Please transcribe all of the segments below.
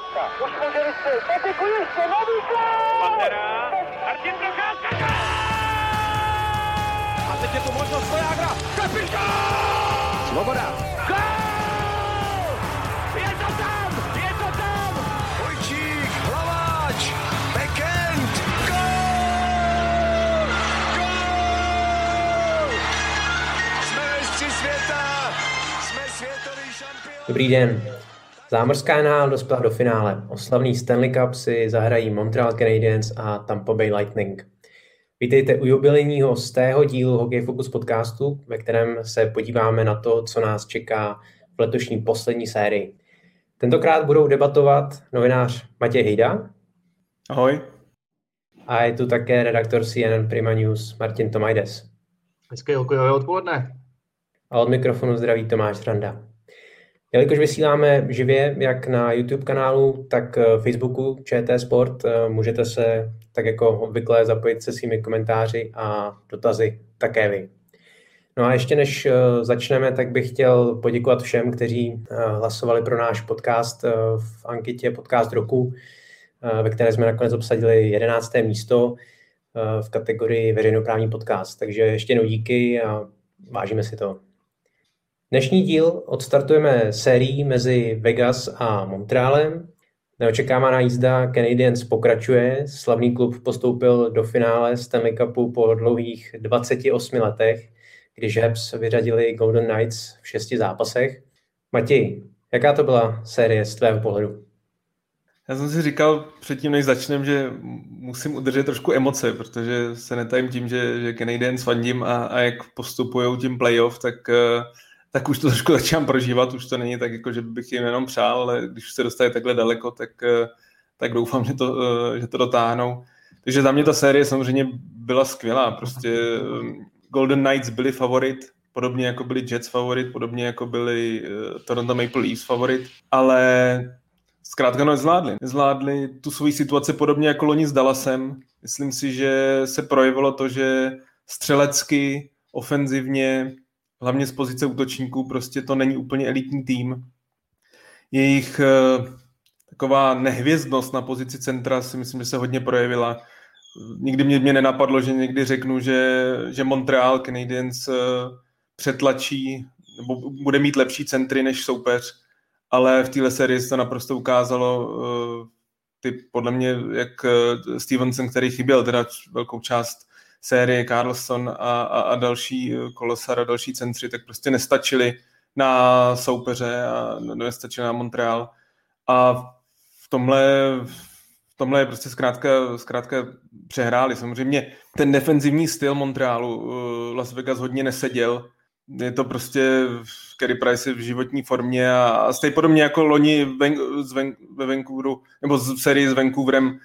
Patera, Martin Procházka, a teď je tu možnost Vojágra, Kapinka! Svoboda, gól! Je to tam, je to tam! Hojčík, Hlaváč, Bekend, gól! Gól! Jsme mistři světa, jsme světový šampion. Dobrý den. Zámořská NHL dospěla do finále. O slavný Stanley Cup si zahrají Montreal Canadiens a Tampa Bay Lightning. Vítejte u jubilejního 100. dílu Hockey Focus podcastu, ve kterém se podíváme na to, co nás čeká v letošní poslední sérii. Tentokrát budou debatovat novinář Matěj Hejda. Ahoj. A je tu také redaktor CNN Prima News Martin Tomajdes. Hezké hokejové odpoledne. A od mikrofonu zdraví Tomáš Tatar. Jelikož vysíláme živě jak na YouTube kanálu, tak Facebooku ČT Sport, můžete se tak jako obvykle zapojit se svými komentáři a dotazy také vy. No a ještě než začneme, tak bych chtěl poděkovat všem, kteří hlasovali pro náš podcast v anketě Podcast roku, ve které jsme nakonec obsadili 11. místo v kategorii veřejnoprávní podcast. Takže ještě jednou díky a vážíme si to. Dnešní díl odstartujeme sérií mezi Vegas a Montrealem. Neočekávaná jízda Canadiens pokračuje. Slavný klub postoupil do finále Stanley Cupu po dlouhých 28 letech, když Habs vyřadili Golden Knights v 6 zápasech. Mati, jaká to byla série z tvého pohledu? Já jsem si říkal předtím, než začneme, že musím udržet trošku emoce, protože se netajím tím, že Canadiens fandím a jak postupujou tím playoff, tak už to trošku začínám prožívat, už to není tak, jako, že bych jim jenom přál, ale když se dostane takhle daleko, tak doufám, že to dotáhnou. Takže za mě ta série samozřejmě byla skvělá, prostě Golden Knights byli favorit, podobně jako byli Jets favorit, podobně jako byli Toronto Maple Leafs favorit, ale zkrátka nezvládli tu svou situaci podobně jako loni s Dallasem. Myslím si, že se projevilo to, že střelecky, ofenzivně, hlavně z pozice útočníků, prostě to není úplně elitní tým. Jejich taková nehvězdnost na pozici centra si myslím, že se hodně projevila. Nikdy mě nenapadlo, že někdy řeknu, že Montreal Canadiens přetlačí nebo bude mít lepší centry než soupeř, ale v téhle sérii se to naprosto ukázalo. Podle mě, jak Stevenson, který chyběl teda velkou část série, Carlson a další Kolosar a další centři, tak prostě nestačili na soupeře a nestačili na Montreal. A v tomhle je prostě zkrátka přehráli. Samozřejmě ten defenzivní styl Montrealu Las Vegas hodně neseděl. Je to prostě Carey Price v životní formě a stejně podobně jako loni ve Vancouveru, nebo v sérii s Vancouverem,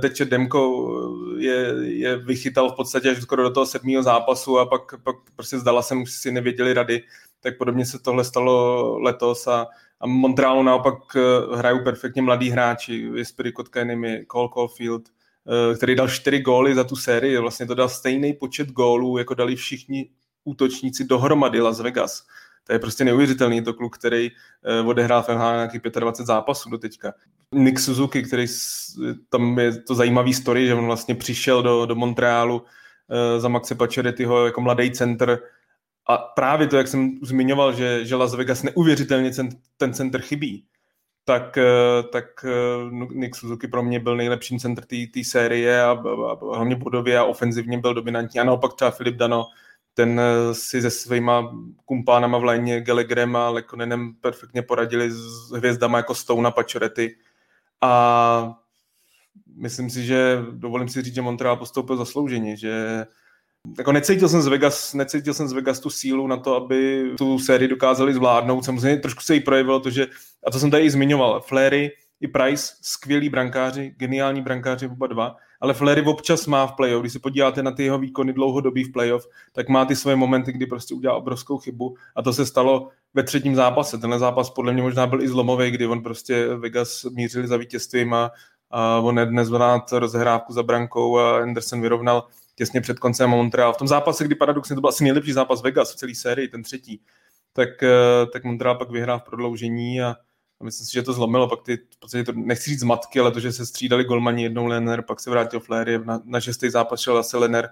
teď Demko je vychytal v podstatě až skoro do toho 7. zápasu a pak prostě s Dallasem už si nevěděli rady, tak podobně se tohle stalo letos a Montrealu naopak hrajou perfektně mladí hráči, Jesperi Kotkaniemi, Cole Caulfield, který dal 4 góly za tu sérii, vlastně to dal stejný počet gólů, jako dali všichni útočníci dohromady Las Vegas. To je prostě neuvěřitelný, je to kluk, který odehrál v NHL nějakých 25 zápasů do teďka. Nick Suzuki, který tam je to zajímavý story, že on vlastně přišel do Montrealu za Maxe Paciorettyho jako mladý center a právě to, jak jsem zmiňoval, že Las Vegas neuvěřitelně ten center chybí, tak Nick Suzuki pro mě byl nejlepším center té série a hlavně bodově a ofenzivně byl dominantní. A naopak třeba Filip Dano, ten si se svýma kumpánama v léně Gallagherem a Lekkonenem perfektně poradili s hvězdama jako Stone a Pacioretty. A myslím si, že dovolím si říct, že Montreal postoupil zaslouženě, že jako necítil jsem z Vegas tu sílu na to, aby tu sérii dokázali zvládnout. Samozřejmě trošku se jí projevilo to, že, a to jsem tady i zmiňoval, Fleury i Price, skvělí brankáři, geniální brankáři oba dva, ale Fleury občas má v playoff, když se podíváte na ty jeho výkony dlouhodobý v playoff, tak má ty svoje momenty, kdy prostě udělá obrovskou chybu a to se stalo ve 3. zápase. Tenhle zápas podle mě možná byl i zlomový, kdy on prostě Vegas mířili za vítězstvím a on nezvládl rozehrávku za brankou a Anderson vyrovnal těsně před koncem Montreal. V tom zápase, kdy paradoxně to byl asi nejlepší zápas Vegas v celé sérii, ten 3., tak Montreal pak vyhrál v prodloužení a A myslím si, že to zlomilo, pak ty, v podstatě to, nechci říct matky, ale to, že se střídali golmani, jednou Lehner, pak se vrátil Fleury, na šestý zápas šel zase Lehner,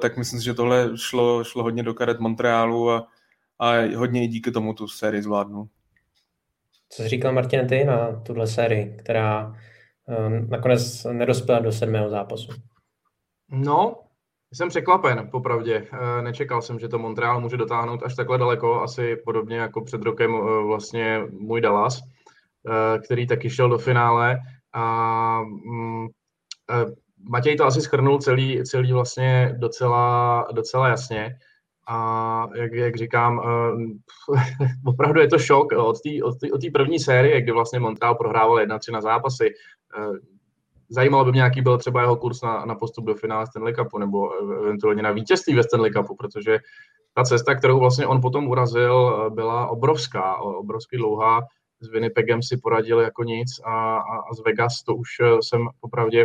tak myslím si, že tohle šlo hodně do karet Montrealu a hodně i díky tomu tu sérii zvládnul. Co jsi říkal, Martine, ty na tuhle sérii, která nakonec nedospěla do 7. zápasu? No, jsem překvapen, popravdě. Nečekal jsem, že to Montreal může dotáhnout až takhle daleko, asi podobně jako před rokem vlastně můj Dallas, který taky šel do finále. A Matěj to asi shrnul celý vlastně docela jasně. A jak říkám, opravdu je to šok od té první série, kdy vlastně Montreal prohrával 1-3 na zápasy. Zajímalo by mě, jaký byl třeba jeho kurz na postup do finále Stanley Cupu nebo eventuálně na vítězství ve Stanley Cupu, protože ta cesta, kterou vlastně on potom urazil, byla obrovsky dlouhá. S Winnipegem si poradil jako nic a z Vegas to už jsem opravdu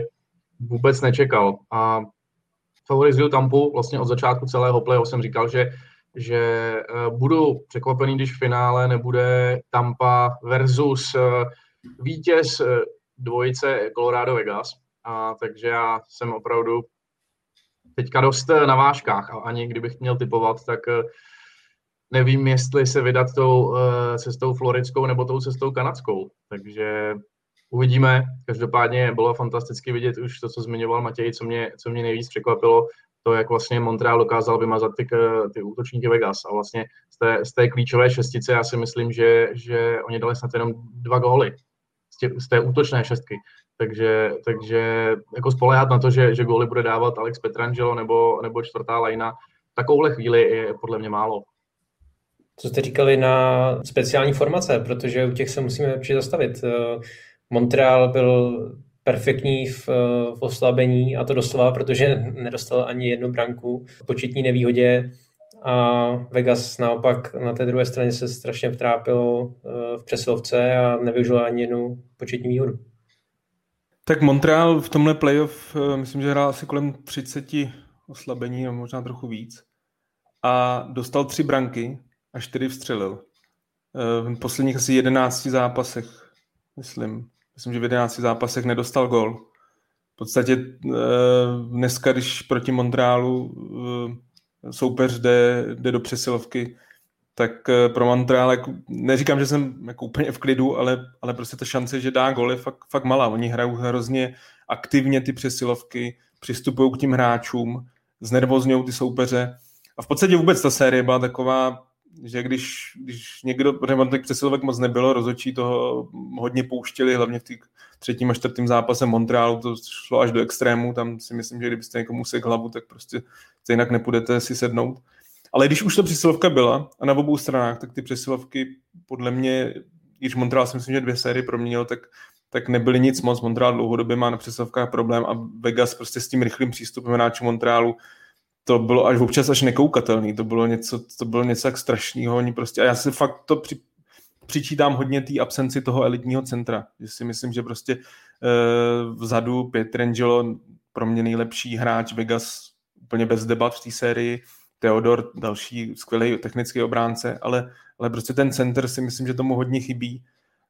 vůbec nečekal. A favorizuju Tampu vlastně od začátku celého playoff. Jsem říkal, že budu překvapený, když v finále nebude Tampa versus vítěz dvojice Colorado Vegas, a takže já jsem opravdu teďka dost na vážkách a ani kdybych měl tipovat, tak nevím, jestli se vydat tou cestou floridskou nebo tou cestou kanadskou, takže uvidíme. Každopádně bylo fantasticky vidět už to, co zmiňoval Matěj, co mě nejvíc překvapilo, to, jak vlastně Montreal dokázal vymazat ty útočníky Vegas a vlastně z té klíčové šestice já si myslím, že oni dali snad jenom 2 góly z té útočné šestky. Takže jako spoléhat na to, že góly bude dávat Alex Petrangelo nebo čtvrtá lajna, takovouhle chvíli je podle mě málo. Co jste říkali na speciální formace, protože u těch se musíme určitě zastavit. Montreal byl perfektní v oslabení, a to doslova, protože nedostal ani jednu branku v početní nevýhodě. A Vegas naopak na té druhé straně se strašně vtrápilo v přesilovce a nevyužilo ani jednu početní výhodu. Tak Montreal v tomhle playoff, myslím, že hrál asi kolem 30 oslabení, možná trochu víc. A dostal 3 branky a 4 vstřelil. V posledních asi 11 zápasech, myslím, že v 11 zápasech nedostal gól. V podstatě dneska, když proti Montrealu soupeř jde do přesilovky, tak pro Montreal, jako, neříkám, že jsem jako úplně v klidu, ale prostě ta šance, že dá gól, je fakt malá. Oni hrajou hrozně aktivně ty přesilovky, přistupují k tím hráčům, znervozňují ty soupeře. A v podstatě vůbec ta série byla taková, že když někdo, protože těch přesilovek moc nebylo, rozhodčí toho hodně pouštěli, hlavně v třetím a čtvrtém zápase Montrealu to šlo až do extrému, tam si myslím, že kdybyste někomu usek hlavu, tak prostě jinak nepůjdete si sednout. Ale když už ta přesilovka byla a na obou stranách, tak ty přesilovky podle mě, když Montreal si myslím, že 2 série proměnil, tak nebyly nic moc. Montreal dlouhodobě má na přesilovkách problém a Vegas prostě s tím rychlým přístupem hráčů Montrealu to bylo až občas až nekoukatelný, to bylo něco tak strašného, oni prostě, a já si fakt to přičítám hodně té absenci toho elitního centra, že si myslím, že prostě vzadu Pietrangelo, pro mě nejlepší hráč Vegas, úplně bez debat v té sérii, Theodor, další skvělý technický obránce, ale prostě ten center si myslím, že tomu hodně chybí,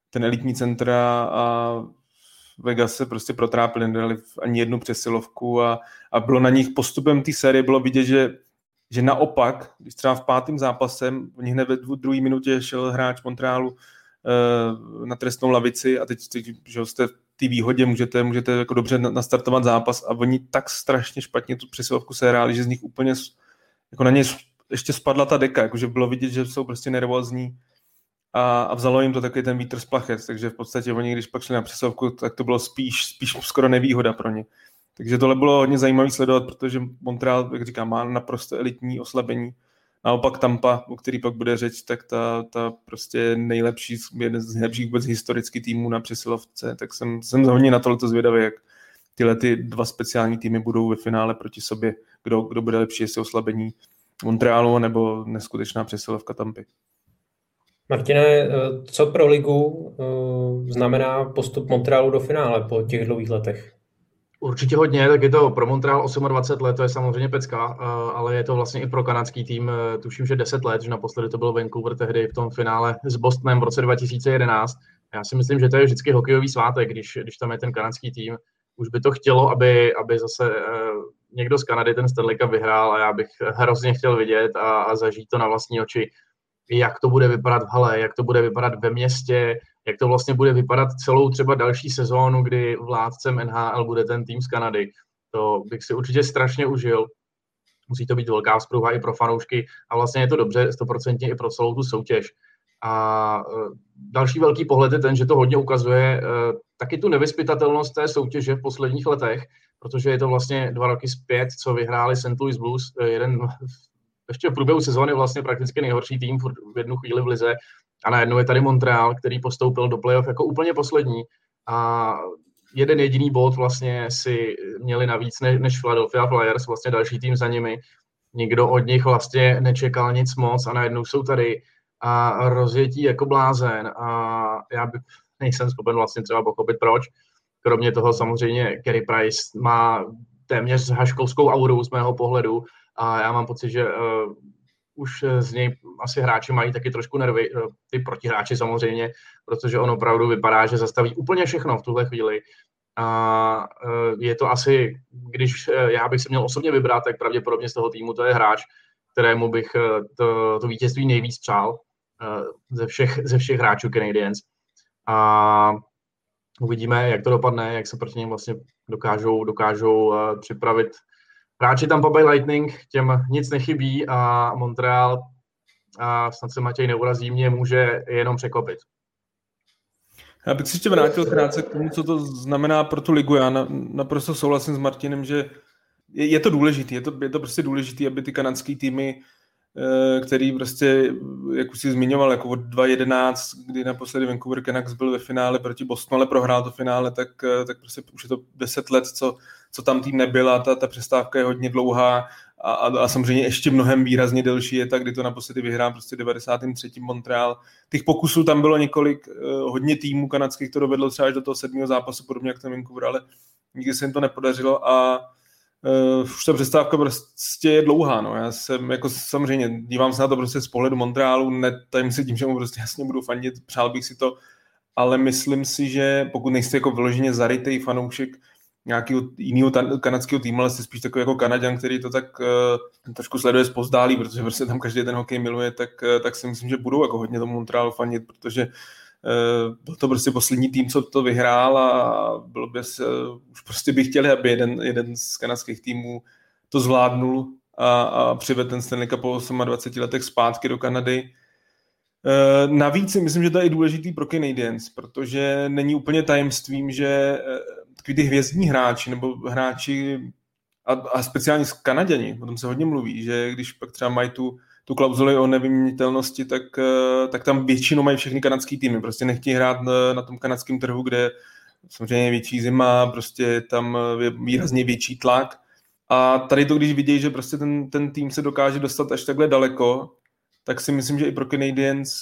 ten elitní centr a Vegas se prostě protrápili, nedali ani jednu přesilovku a bylo na nich postupem té série, bylo vidět, že naopak, když třeba v 5. zápasem, v nich hned ve 2. minutě šel hráč Montrealu na trestnou lavici a teď že jste v té výhodě, můžete jako dobře nastartovat zápas a oni tak strašně špatně tu přesilovku sehráli, že z nich úplně jako na ně ještě spadla ta deka, jakože bylo vidět, že jsou prostě nervózní. A vzalo jim to takový ten vítr z plachet, takže v podstatě oni, když pak šli na přesilovku, tak to bylo spíš skoro nevýhoda pro ně. Takže tohle bylo hodně zajímavé sledovat, protože Montreal, jak říkám, má naprosto elitní oslabení. Naopak Tampa, o který pak bude řeč, tak ta prostě nejlepší, jeden z nejlepších vůbec historických týmů na přesilovce, tak jsem hodně na tohleto zvědavý, jak tyhle ty 2 speciální týmy budou ve finále proti sobě, kdo bude lepší, jestli oslabení Montrealu nebo neskutečná přesilovka Tampy. Martine, co pro ligu znamená postup Montrealu do finále po těch dlouhých letech? Určitě hodně, tak je to pro Montreal 28 let, to je samozřejmě pecka, ale je to vlastně i pro kanadský tým, tuším, že 10 let, že naposledy to byl Vancouver tehdy v tom finále s Bostonem v roce 2011. Já si myslím, že to je vždycky hokejový svátek, když tam je ten kanadský tým. Už by to chtělo, aby zase někdo z Kanady ten Stanley Cup vyhrál a já bych hrozně chtěl vidět a zažít to na vlastní oči, jak to bude vypadat v hale, jak to bude vypadat ve městě, jak to vlastně bude vypadat celou třeba další sezónu, kdy vládcem NHL bude ten tým z Kanady. To bych si určitě strašně užil. Musí to být velká vzpruha i pro fanoušky a vlastně je to dobře 100% i pro celou tu soutěž. A další velký pohled je ten, že to hodně ukazuje taky tu nevyzpytatelnost té soutěže v posledních letech, protože je to vlastně 2 roky zpět, co vyhráli St. Louis Blues, ještě v průběhu sezóny vlastně prakticky nejhorší tým v jednu chvíli v lize a najednou je tady Montreal, který postoupil do playoff jako úplně poslední a jeden jediný bod vlastně si měli navíc než Philadelphia Flyers, vlastně další tým za nimi. Nikdo od nich vlastně nečekal nic moc a najednou jsou tady a rozjetí jako blázen a já nejsem schopen vlastně třeba pochopit proč. Kromě toho samozřejmě Carey Price má téměř haškovskou auru z mého pohledu a já mám pocit, že už z něj asi hráči mají taky trošku nervy, ty protihráči samozřejmě, protože on opravdu vypadá, že zastaví úplně všechno v tuhle chvíli. A je to asi, když já bych si měl osobně vybrat, tak pravděpodobně z toho týmu to je hráč, kterému bych to vítězství nejvíc přál ze všech hráčů Canadiens. A uvidíme, jak to dopadne, jak se proti něm vlastně dokážou připravit. Hráči Tampa Bay Lightning, těm nic nechybí a Montreal, a snad se Matěj neurazí, mě může jenom překopit. Já bych se ještě vrátil krátce k tomu, co to znamená pro tu ligu. Já naprosto souhlasím s Martinem, že je to důležité, je to prostě důležité, aby ty kanadský týmy, který prostě, jak už jsi zmiňoval, jako od 2011, kdy naposledy Vancouver Canucks byl ve finále proti Bostonu, ale prohrál to finále, tak prostě už je to 10 let, co tam tým nebyla, ta přestávka je hodně dlouhá a samozřejmě ještě mnohem výrazně delší je ta, kdy to naposledy vyhrál prostě 93. Montreal. Těch pokusů tam bylo několik, hodně týmů kanadských, to dovedlo třeba až do toho 7. zápasu, podobně jak ten Vancouver, ale nikdy se jim to nepodařilo a už ta přestávka prostě je dlouhá, no. Já jsem jako samozřejmě dívám se na to prostě z pohledu Montrealu, netajím se tím, že mu prostě jasně budu fandit, přál bych si to, ale myslím si, že pokud nejste jako vyloženě zarytej fanoušek nějakého jiného kanadského týmu, ale jste spíš takový jako Kanaďan, který to tak trošku sleduje zpozdálí, protože prostě tam každý ten hokej miluje, tak si myslím, že budou jako hodně tomu Montrealu fandit, protože byl to prostě poslední tým, co to vyhrál a bylo bys, už prostě by chtěli, aby jeden z kanadských týmů to zvládnul a přivedl ten Stanley Cup po 28 letech zpátky do Kanady. Navíc si myslím, že to je i důležitý pro Canadiens, protože není úplně tajemstvím, že takový ty hvězdní hráči nebo hráči a speciálně z Kanaděni, o tom se hodně mluví, že když pak třeba mají tu klauzuli o nevyměnitelnosti, tak tam většinou mají všechny kanadský týmy. Prostě nechtějí hrát na tom kanadském trhu, kde samozřejmě je větší zima, prostě tam je výrazně větší tlak. A tady to, když vidějí, že prostě ten tým se dokáže dostat až takhle daleko, tak si myslím, že i pro Canadiens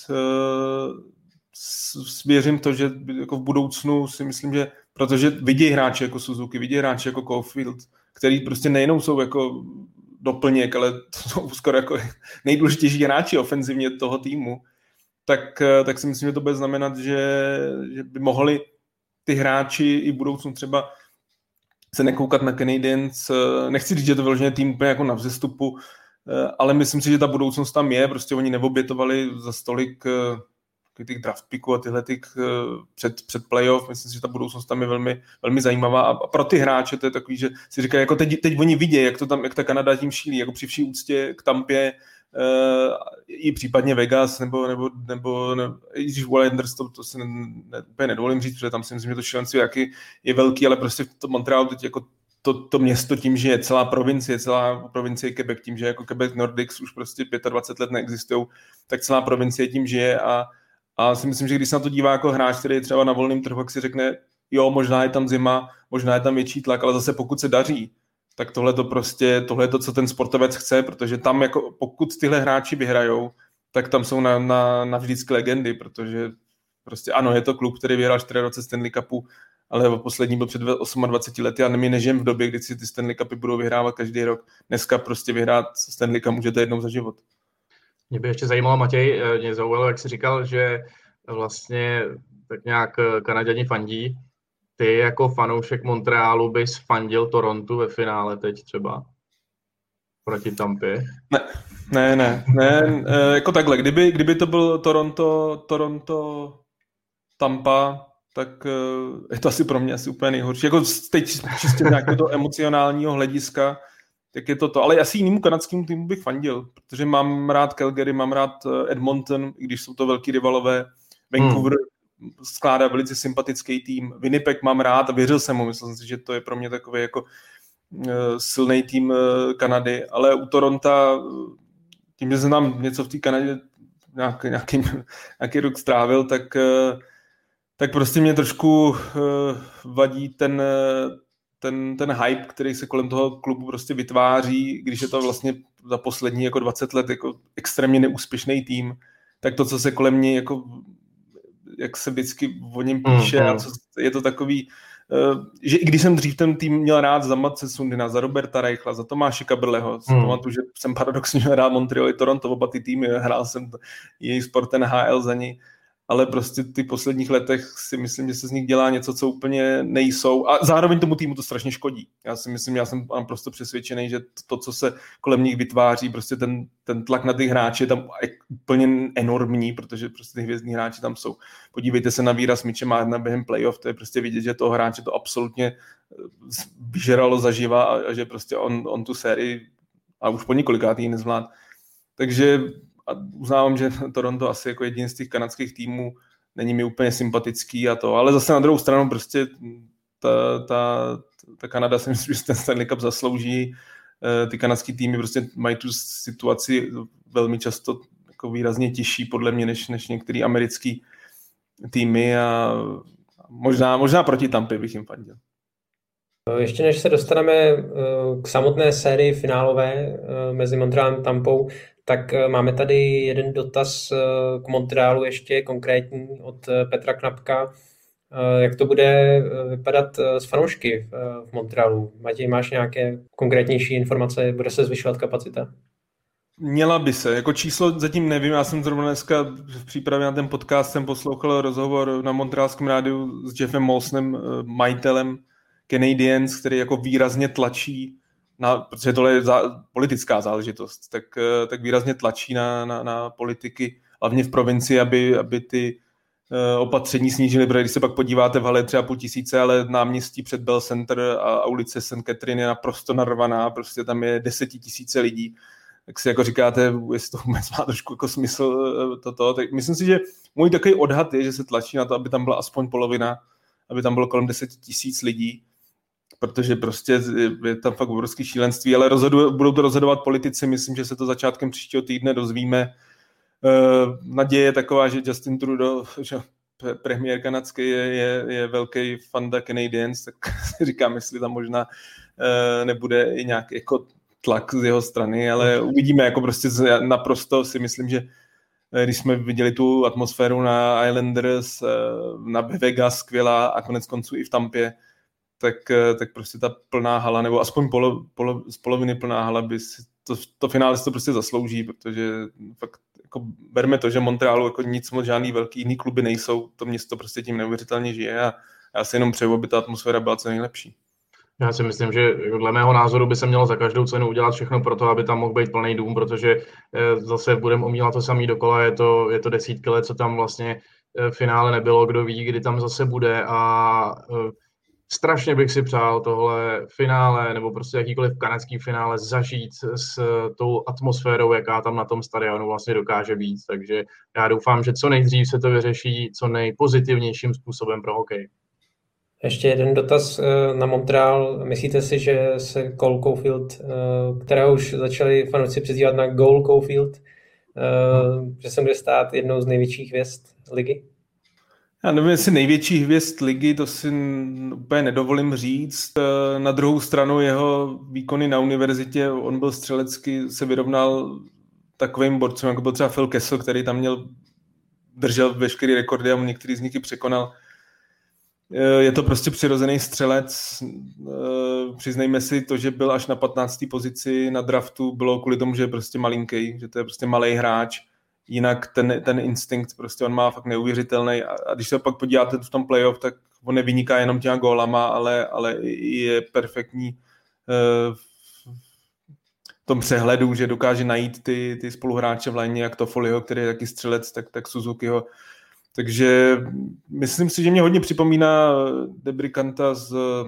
věřím to, že jako v budoucnu si myslím, že protože vidějí hráči jako Suzuki, vidějí hráči jako Caulfield, který prostě nejenom jsou jako doplněk, ale to jsou skoro jako nejdůležitější hráči ofenzivně toho týmu, tak si myslím, že to bude znamenat, že by mohli ty hráči i v budoucnu třeba se nekoukat na Canadiens. Nechci říct, že to vyloženě tým úplně jako na vzestupu, ale myslím si, že ta budoucnost tam je. Prostě oni neobětovali za stolik těch draft picků a tyhle před playoff. Myslím si, že ta budoucnost tam je velmi, velmi zajímavá a pro ty hráče to je takový, že si říkají, jako teď oni vidějí, jak ta Kanada tím šílí, jako při vší úctě k Tampě, i případně Vegas, nebo i když u Islanders, to si úplně nedovolím říct, protože tam si myslím, že to šílenství jaký je velký, ale prostě v tom Montrealu teď jako to město tím, že je celá provincie Quebec, tím, že jako Quebec Nordics už prostě 25 let neexistují, tak celá provincie tím žije a si myslím, že když se na to dívá jako hráč, který je třeba na volném trhu, tak si řekne, jo, možná je tam zima, možná je tam větší tlak, ale zase pokud se daří, tak tohle je to, co ten sportovec chce, protože tam jako pokud tyhle hráči vyhrajou, tak tam jsou na vždycky legendy, protože prostě ano, je to klub, který vyhrál 24 Stanley Cupu ale poslední byl před 28 lety a my nežijem v době, kdy si ty Stanley Cupy budou vyhrávat každý rok. Dneska prostě vyhrát Stanley Cup můžete jednou za život. Mě by ještě zajímalo, Matěj, mě zaujalo, jak jsi říkal, že vlastně tak nějak Kanaďani fandí. Ty jako fanoušek Montrealu bys fandil Torontu ve finále teď třeba proti Tampě? Ne, jako takhle, kdyby to byl Toronto, Tampa, tak je to asi pro mě asi úplně nejhorší. Jako teď čistě nějakého toho emocionálního hlediska, tak je to. Ale asi jinému kanadskému týmu bych fandil, protože mám rád Calgary, mám rád Edmonton, i když jsou to velký rivalové. Vancouver skládá velice sympatický tým. Winnipeg mám rád a věřil jsem mu, myslel jsem si, že to je pro mě takový jako silný tým Kanady, ale u Toronta, tím, že jsem tam něco v té Kanadě nějaký rok strávil, tak prostě mě trošku vadí ten hype, který se kolem toho klubu prostě vytváří, když je to vlastně za poslední jako 20 let jako extrémně neúspěšný tým, tak to, co se kolem něj jako jak se vždycky o něm píše, a co, je to takový, že i když jsem dřív ten tým měl rád za Matce Sundina, za Roberta Reichla, za Tomáše Kabrleho, že jsem paradoxně měl rád Montreal i Toronto, oba ty týmy, hrál jsem její sport NHL za ní, ale prostě ty posledních letech si myslím, že se z nich dělá něco, co úplně nejsou a zároveň tomu týmu to strašně škodí. Já si myslím, já jsem prosto přesvědčený, že to, co se kolem nich vytváří, prostě ten tlak na ty hráče je tam úplně enormní, protože prostě ty hvězdní hráči tam jsou. Podívejte se na výraz Mitche Martna během playoff, to je prostě vidět, že toho hráče to absolutně žeralo zaživa a že prostě on tu sérii a už po několikátý nezvlád. Takže a uznávám, že Toronto asi jako jediný z těch kanadských týmů není mi úplně sympatický a to, ale zase na druhou stranu prostě ta Kanada si myslím, že ten Stanley Cup zaslouží, ty kanadský týmy prostě mají tu situaci velmi často jako výrazně těžší podle mě než některý americký týmy a možná proti Tampě bych jim fandil. Ještě než se dostaneme k samotné sérii finálové mezi Montrealem a Tampou, tak máme tady jeden dotaz k Montrealu ještě konkrétní od Petra Knapka. Jak to bude vypadat s fanoušky v Montrealu? Matěj, máš nějaké konkrétnější informace? Bude se zvyšovat kapacita? Měla by se. Jako číslo zatím nevím. Já jsem zrovna dneska v přípravě na ten podcast jsem poslouchal rozhovor na montrealském rádiu s Jeffem Molsonem, majitelem Canadiens, který jako výrazně tlačí protože tohle je politická záležitost, tak výrazně tlačí na politiky, hlavně v provincii, aby ty opatření snížily, protože když se pak podíváte v hale 3,5 tisíce, ale náměstí před Bell Center a ulice St. Catherine je naprosto narvaná, prostě tam je 10 000 lidí, tak si jako říkáte, jestli to vůbec má trošku jako smysl toto. Tak myslím si, že můj takový odhad je, že se tlačí na to, aby tam byla aspoň polovina, aby tam bylo kolem 10 000 lidí, protože prostě je tam fakt obrovský šílenství, ale budou to rozhodovat politici, myslím, že se to začátkem příštího týdne dozvíme. Naděje je taková, že Justin Trudeau, že premiér kanadský, je velký fanda Canadiens, tak říkám, jestli tam možná nebude i nějaký jako tlak z jeho strany, ale uvidíme, jako prostě naprosto si myslím, že když jsme viděli tu atmosféru na Islanders, na Vegas skvělá a konec konců i v Tampě, tak prostě ta plná hala, nebo aspoň z poloviny plná hala, by si to finále si to prostě zaslouží, protože fakt jako berme to, že Montrealu jako nic moc, žádný velký jiný kluby nejsou, to město prostě tím neuvěřitelně žije a já si jenom přeju, aby ta atmosféra byla co nejlepší. Já si myslím, že dle mého názoru by se mělo za každou cenu udělat všechno pro to, aby tam mohl být plný dům, protože zase budeme omílat to samý dokola, je to desítky let, co tam vlastně v finále nebylo, kdo ví, kdy tam zase bude a strašně bych si přál tohle finále nebo prostě jakýkoliv kanadský finále zažít s tou atmosférou, jaká tam na tom stadionu vlastně dokáže být. Takže já doufám, že co nejdřív se to vyřeší co nejpozitivnějším způsobem pro hokej. Ještě jeden dotaz na Montreal. Myslíte si, že se Cole Caulfield, kterého už začali fanoušci přizývat na Goal Caulfield, že se bude stát jednou z největších hvězd ligy? Já nevím, jestli největší hvězd ligy, to si úplně nedovolím říct. Na druhou stranu jeho výkony na univerzitě, on byl střelecky, se vyrovnal takovým borcům, jako byl třeba Phil Kessel, který tam držel veškerý rekordy a některý z nich i překonal. Je to prostě přirozený střelec. Přiznejme si to, že byl až na 15. pozici na draftu, bylo kvůli tomu, že je prostě malinký, že to je prostě malej hráč. Jinak ten instinkt prostě on má fakt neuvěřitelný. A když se pak podíváte v tom playoff, tak on nevyniká jenom těma gólama, ale je perfektní v tom přehledu, že dokáže najít ty spoluhráče v lajně, jak Toffoliho, který je taky střelec, tak Suzukiho. Takže myslím si, že mě hodně připomíná Debrikanta ze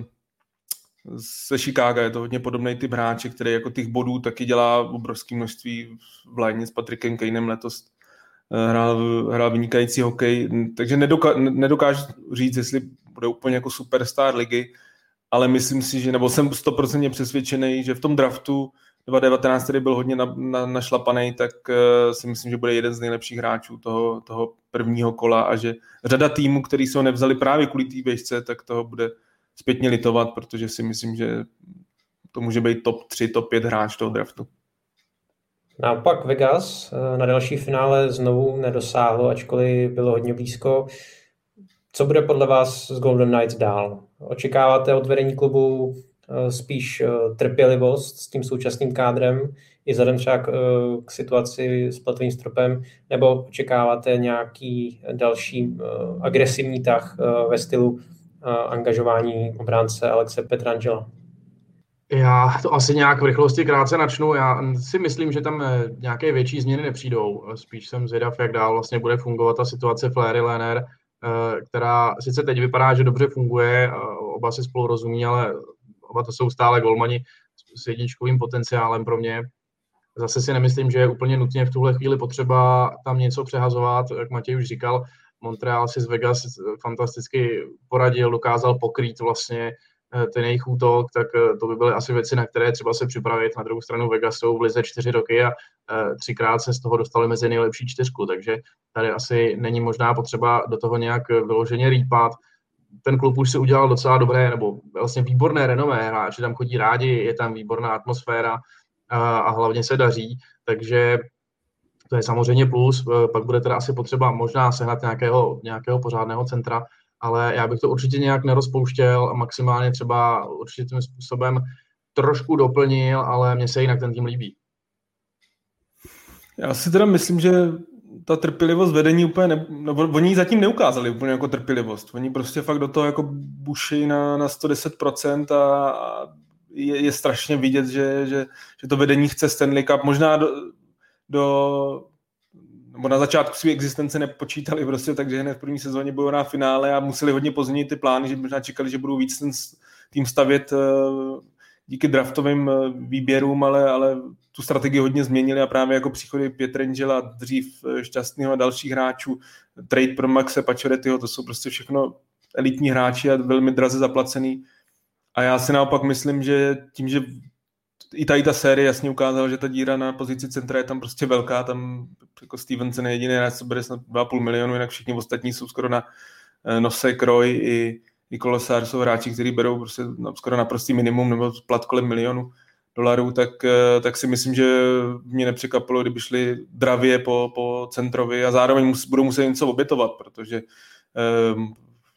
Chicaga. Je to hodně podobný typ hráče, který jako těch bodů taky dělá obrovské množství v lajně s Patrickem Kanem letos. Hrál vynikající hokej, takže nedokážu říct, jestli bude úplně jako superstar ligy, ale myslím si, že, nebo jsem 100% přesvědčený, že v tom draftu 2019, který byl hodně našlapaný, tak si myslím, že bude jeden z nejlepších hráčů toho prvního kola a že řada týmů, který se ho nevzali právě kvůli té běžce, tak toho bude zpětně litovat, protože si myslím, že to může být top 3, top 5 hráč toho draftu. Naopak Vegas na další finále znovu nedosáhlo, ačkoliv bylo hodně blízko. Co bude podle vás z Golden Knights dál? Očekáváte od vedení klubu spíš trpělivost s tím současným kádrem i vzhledem třeba k situaci s platovým stropem, nebo očekáváte nějaký další agresivní tah ve stylu angažování obránce Alexe Petrangela? Já to asi nějak v rychlosti krátce načnu. Já si myslím, že tam nějaké větší změny nepřijdou. Spíš jsem zvědav, jak dál vlastně bude fungovat ta situace Fleury-Lehner, která sice teď vypadá, že dobře funguje, oba si spolu rozumí, ale oba to jsou stále golmani s jedničkovým potenciálem pro mě. Zase si nemyslím, že je úplně nutně v tuhle chvíli potřeba tam něco přehazovat. Jak Matěj už říkal, Montreal si z Vegas fantasticky poradil, dokázal pokrýt vlastně ten jejich útok, tak to by byly asi věci, na které třeba se připravit. Na druhou stranu Vegas jsou v lize 4 roky a 3krát se z toho dostali mezi nejlepší 4, takže tady asi není možná potřeba do toho nějak vyloženě rýpat. Ten klub už si udělal docela dobré, nebo vlastně výborné renomé, hráči tam chodí rádi, je tam výborná atmosféra a hlavně se daří, takže to je samozřejmě plus. Pak bude teda asi potřeba možná sehnat nějakého pořádného centra, ale já bych to určitě nějak nerozpouštěl a maximálně třeba určitým způsobem trošku doplnil, ale mně se jinak ten tým líbí. Já si teda myslím, že ta trpělivost vedení úplně, oni ji zatím neukázali úplně jako trpělivost. Oni prostě fakt do toho jako buší na 110% a je strašně vidět, že to vedení chce Stanley Cup. Možná nebo na začátku své existence nepočítali prostě, takže hned v první sezóně budou na finále a museli hodně pozměnit ty plány, že možná čekali, že budou víc ten tým stavět díky draftovým výběrům, ale tu strategii hodně změnili a právě jako příchody Pietrangela, dřív Šťastného a dalších hráčů, trade pro Maxe Paciorettyho, to jsou prostě všechno elitní hráči a velmi draze zaplacený. A já si naopak myslím, že tím, že i ta série jasně ukázala, že ta díra na pozici centra je tam prostě velká, tam jako Stevenson je jediný hráč, co bude snad 2,5 milionu, jinak všichni ostatní jsou skoro na nose, Kroj i Kolosár jsou hráči, kteří berou prostě skoro na prostý minimum nebo plat kolem $1 milion, tak si myslím, že mě nepřekvapilo, kdyby šli dravě po centrovi a zároveň budou muset něco obětovat, protože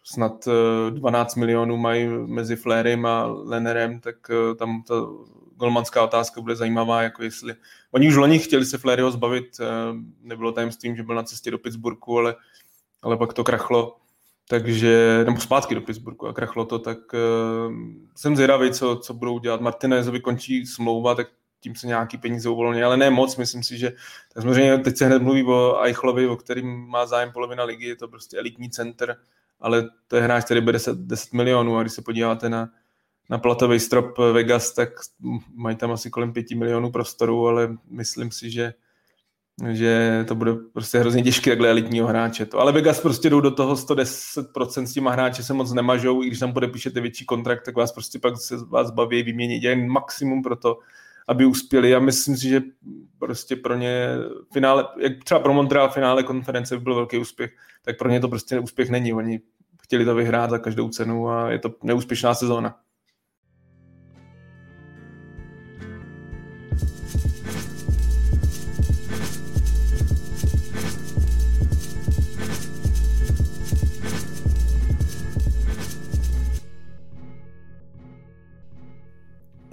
snad 12 milionů mají mezi Fleurym a Lehnerem, tak tam ta golmanská otázka bude zajímavá, jako jestli oni už loni chtěli se Fleuryho zbavit, nebylo tajemstvím, že byl na cestě do Pittsburghu, ale pak to krachlo, takže, nebo zpátky do Pittsburghu a krachlo to, tak jsem zvědavý, co budou dělat. Martinezovi končí smlouva, tak tím se nějaký peníze uvolní, ale ne moc, myslím si, že tak samozřejmě teď se hned mluví o Eichlovi, o kterým má zájem polovina ligy, je to prostě elitní center, ale to je hráč, který bude 10 milionů a když se podíváte na platový strop Vegas, tak mají tam asi kolem 5 milionů prostoru, ale myslím si, že to bude prostě hrozně těžké takhle elitního hráče. Ale Vegas prostě jdou do toho 110%, s těma hráči se moc nemažou, i když tam podepíšete větší kontrakt, tak vás prostě pak se vás baví vyměnit, dělají maximum pro to, aby uspěli. Já myslím si, že prostě pro ně finále, jak třeba pro Montreal finále konference by byl velký úspěch, tak pro ně to prostě úspěch není. Oni chtěli to vyhrát za každou cenu a je to neúspěšná sezóna.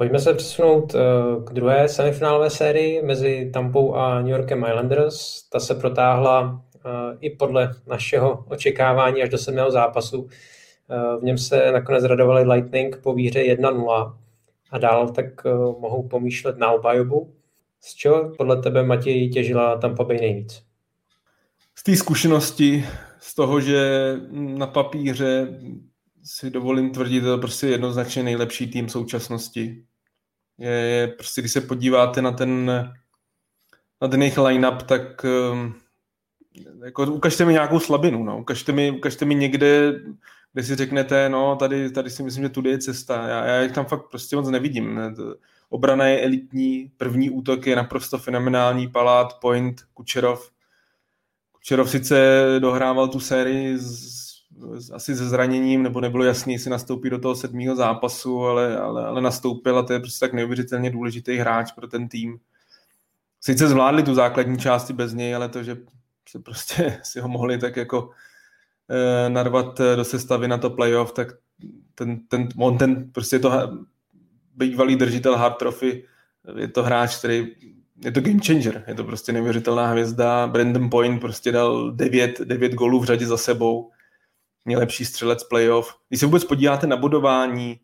Pojďme se přesunout k druhé semifinálové sérii mezi Tampou a New Yorkem Islanders. Ta se protáhla i podle našeho očekávání až do 7. zápasu. V něm se nakonec radovali Lightning po výhře 1-0 a dál tak mohou pomýšlet na obhajobu. Z čeho podle tebe, Matěj, těžila Tampa Bay nejvíc? Z té zkušenosti, z toho, že na papíře si dovolím tvrdit, to je prostě jednoznačně nejlepší tým současnosti. Je prostě, když se podíváte na ten jejich line-up, tak jako, ukažte mi nějakou slabinu. No. Ukažte mi někde, kde si řeknete, no tady si myslím, že tudy je cesta. Já jich tam fakt prostě moc nevidím. Ne? Obrana je elitní, první útok je naprosto fenomenální, Palát, Point, Kučerov. Kučerov sice dohrával tu sérii asi se zraněním, nebo nebylo jasný, jestli nastoupí do toho 7. zápasu, ale nastoupil a to je prostě tak neuvěřitelně důležitý hráč pro ten tým. Sice zvládli tu základní části bez něj, ale to, že se prostě si ho mohli tak jako narvat do sestavy na to playoff, tak on prostě to bývalý držitel Hart Trophy, je to hráč, který je to game changer, je to prostě neuvěřitelná hvězda. Brandon Point prostě dal 9 gólů v řadě za sebou. Nejlepší střelec playoff. Když se vůbec podíváte na bodování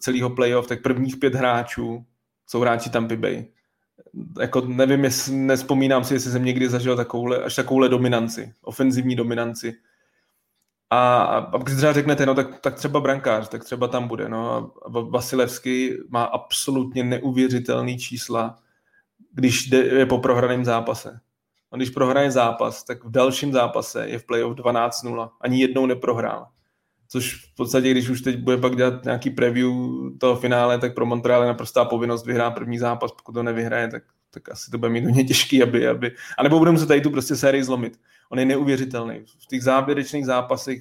celého playoff, tak prvních 5 hráčů jsou hráči Tampy Bay. Jako nevím, nespomínám si, jestli jsem někdy zažil až takovouhle dominanci, ofenzivní dominanci. A když třeba řeknete, no tak třeba brankář, tak třeba tam bude. No. Vasilevský má absolutně neuvěřitelný čísla, když je po prohraném zápase. A když prohraje zápas, tak v dalším zápase je v playoff 12-0. Ani jednou neprohrál. Což v podstatě, když už teď bude pak dělat nějaký preview toho finále, tak pro Montreal je naprostá povinnost vyhrát první zápas. Pokud to nevyhraje, tak asi to bude mít hodně těžký, aby... A nebo budeme se tady tu prostě sérii zlomit. On je neuvěřitelný. V těch závěrečných zápasech,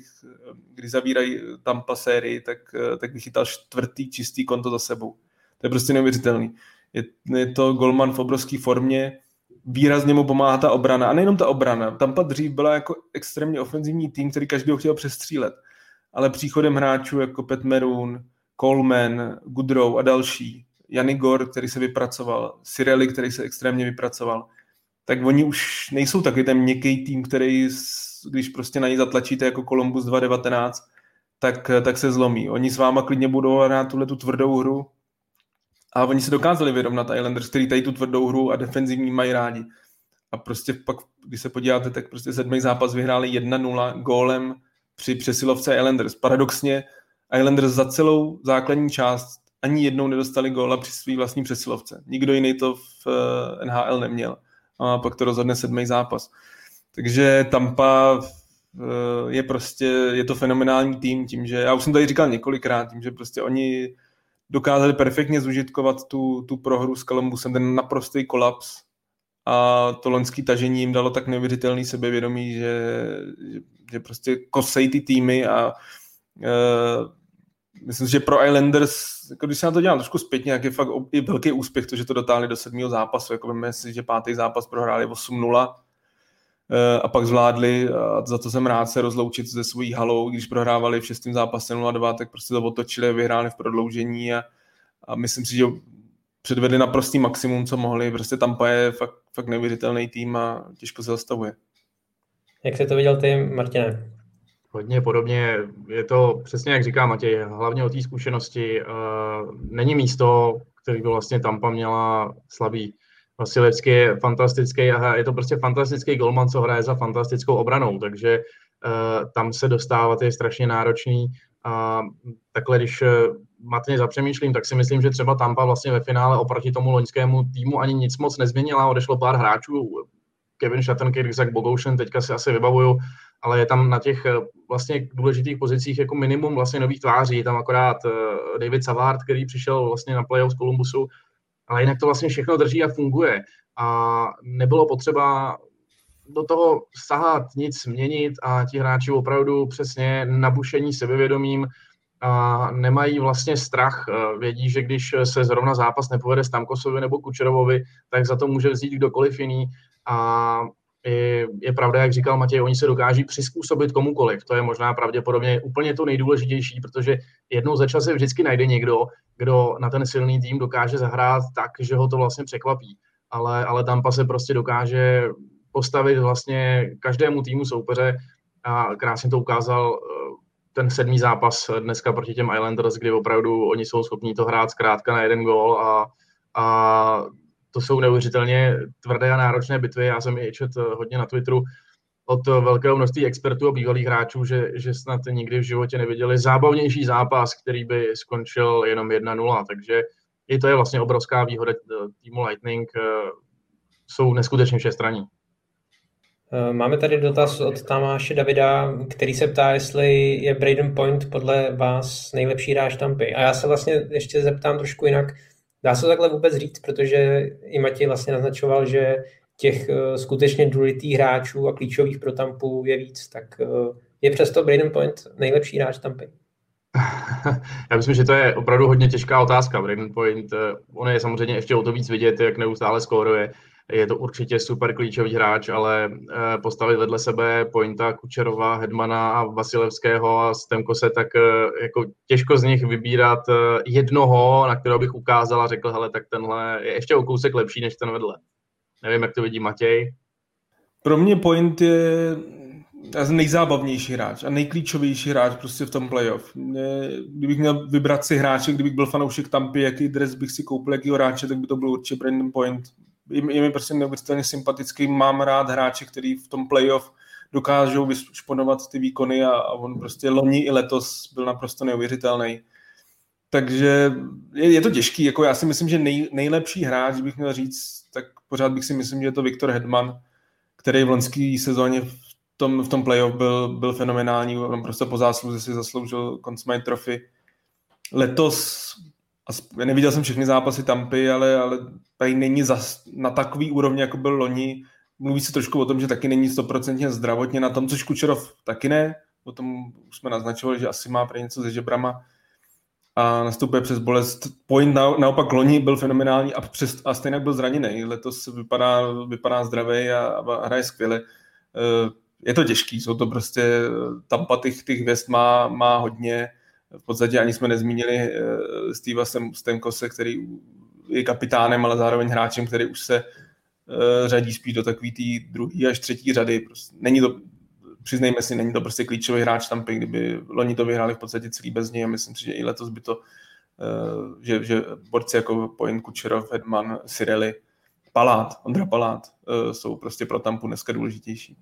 kdy zavírají Tampa sérii, tak vychytal 4. čistý konto za sebou. To je prostě neuvěřitelný. Je to golman v obrovské formě, výrazně mu pomáhá ta obrana. A nejenom ta obrana. Tampa dřív byla jako extrémně ofenzivní tým, který každého chtěl přestřílet. Ale příchodem hráčů jako Pat Maroon, Coleman, Goodrow a další, Janigor, který se vypracoval, Cirelli, který se extrémně vypracoval, tak oni už nejsou takový ten měkký tým, který, když prostě na něj zatlačíte jako Columbus 2019, tak se zlomí. Oni s váma klidně budou hrát tuhle tu tvrdou hru, a oni se dokázali vyrovnat Islanders, který tady tu tvrdou hru a defenzivní mají rádi. A prostě pak, když se podíváte, tak prostě 7. zápas vyhráli 1-0 gólem při přesilovce Islanders. Paradoxně Islanders za celou základní část ani jednou nedostali góla při své vlastní přesilovce. Nikdo jiný to v NHL neměl. A pak to rozhodne 7. zápas. Takže Tampa je prostě, je to fenomenální tým, tím, že já už jsem tady říkal několikrát, tím, že prostě oni dokázali perfektně zužitkovat tu prohru s Columbusem, ten naprostý kolaps, a to loňský tažení jim dalo tak neuvěřitelný sebevědomí, že prostě kosejí ty týmy a myslím, že pro Islanders, jako když se na to dělám trošku zpětně, jak je fakt i velký úspěch to, že to dotáhli do 7. zápasu, jako víme si, že 5. zápas prohráli 8-0 a pak zvládli, a za to jsem rád, se rozloučit se svojí halou, když prohrávali v 6. zápase 0-2, tak prostě to otočili, vyhráli v prodloužení a myslím si, že předvedli naprostý maximum, co mohli. Prostě Tampa je fakt neuvěřitelný tým a těžko se zastavuje. Jak jsi to viděl ty, Martine? Hodně podobně, je to přesně, jak říká Matěj, hlavně o té zkušenosti. Není místo, který by vlastně Tampa měla slabý. Vasilevský je fantastický a je to prostě fantastický golman, co hraje za fantastickou obranou, takže tam se dostávat je strašně náročný a takhle, když matně zapřemýšlím, tak si myslím, že třeba Tampa vlastně ve finále oproti tomu loňskému týmu ani nic moc nezměnila, odešlo pár hráčů, Kevin Shattenkirk, Zach Bogosian, teďka si asi vybavuju, ale je tam na těch vlastně důležitých pozicích jako minimum vlastně nových tváří, je tam akorát David Savard, který přišel vlastně na playoff z Columbusu, ale jinak to vlastně všechno drží a funguje. A nebylo potřeba do toho sahat, nic měnit a ti hráči opravdu přesně nabušení sebevědomím a nemají vlastně strach. Vědí, že když se zrovna zápas nepovede Stamkosovi nebo Kučerovovi, tak za to může vzít kdokoliv jiný. A je pravda, jak říkal Matěj, oni se dokáží přizpůsobit komukoliv. To je možná pravděpodobně úplně to nejdůležitější, protože jednou za čas se vždycky najde někdo, kdo na ten silný tým dokáže zahrát tak, že ho to vlastně překvapí. Ale Tampa se prostě dokáže postavit vlastně každému týmu soupeře a krásně to ukázal ten 7. zápas dneska proti těm Islanders, kdy opravdu oni jsou schopní to hrát zkrátka na jeden gól a to jsou neuvěřitelně tvrdé a náročné bitvy. Já jsem i čet hodně na Twitteru od velkého množství expertů a bývalých hráčů, že snad nikdy v životě neviděli zábavnější zápas, který by skončil jenom 1-0. Takže i to je vlastně obrovská výhoda týmu Lightning. Jsou neskutečně všestranní. Máme tady dotaz od Tamáše Davida, který se ptá, jestli je Braden Point podle vás nejlepší hráč Tampy. A já se vlastně ještě zeptám trošku jinak. Dá se takhle vůbec říct, protože i Matěj vlastně naznačoval, že těch skutečně důležitých hráčů a klíčových pro Tampu je víc, tak je přesto Braden Point nejlepší hráč Tampy? Já myslím, že to je opravdu hodně těžká otázka. Braden Point, on je samozřejmě ještě o to víc vidět, jak neustále skóruje. Je to určitě super klíčový hráč, ale postavit vedle sebe Pointa, Kučerova, Hedmana a Vasilevského a Stemkose, tak jako těžko z nich vybírat jednoho, na kterého bych ukázal a řekl, hele, tak tenhle je ještě o kousek lepší než ten vedle. Nevím, jak to vidí Matěj. Pro mě Point je nejzábavnější hráč a nejklíčovější hráč prostě v tom playoff. Kdybych měl vybrat si hráče, kdybych byl fanoušek Tampy, jaký dres bych si koupil, jakýho hráče, tak by to byl určitě Brandon Point. Je mi prostě neuvěřitelně sympatický, mám rád hráče, který v tom playoff dokážou vyšponovat ty výkony a on prostě loni i letos byl naprosto neuvěřitelný. Takže je to těžký, jako já si myslím, že nejlepší hráč, bych měl říct, tak pořád bych si myslím, že je to Victor Hedman, který v loňské sezóně v tom playoff byl fenomenální, on prostě po zásluze si zasloužil Conn Smythe Trophy. Letos neviděl jsem všechny zápasy Tampy, ale tady není na takový úrovni, jako byl loni. Mluví se trošku o tom, že taky není 100% zdravotně na tom, což Kučerov taky ne. O tom už jsme naznačovali, že asi má pro něco se žebrama a nastupuje přes bolest. Point naopak loni byl fenomenální a stejně byl zraněný. Letos vypadá zdravý a hraje skvěle. Je to těžký, jsou to prostě Tampa těch hvězd má hodně. V podstatě ani jsme nezmínili Steva Stemkose, který je kapitánem, ale zároveň hráčem, který už se řadí spíš do takový té druhé až třetí řady. Prostě není to, přiznejme si, není to prostě klíčový hráč Tampy, kdyby loni to vyhráli v podstatě celý bez něj a myslím si, že i letos by to, že borci jako Point, Kučerov, Hedman, Cirelli, Ondra Palát jsou prostě pro Tampu dneska důležitější.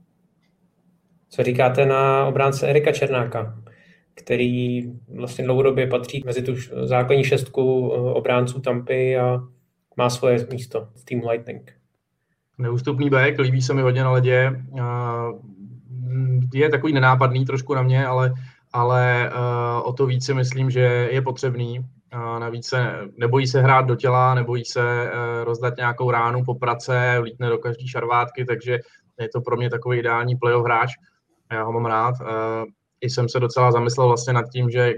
Co říkáte na obránce Erika Černáka, který vlastně dlouhodobě patří mezi tu základní šestku obránců Tampy a má svoje místo v týmu Lightning? Neústupný back, líbí se mi hodně na ledě. Je takový nenápadný trošku na mě, ale o to víc si myslím, že je potřebný. Navíc se nebojí se hrát do těla, nebojí se rozdat nějakou ránu po prace, vlítne do každý šarvátky, takže je to pro mě takový ideální playoff hráč. Já ho mám rád. I jsem se docela zamyslel vlastně nad tím, že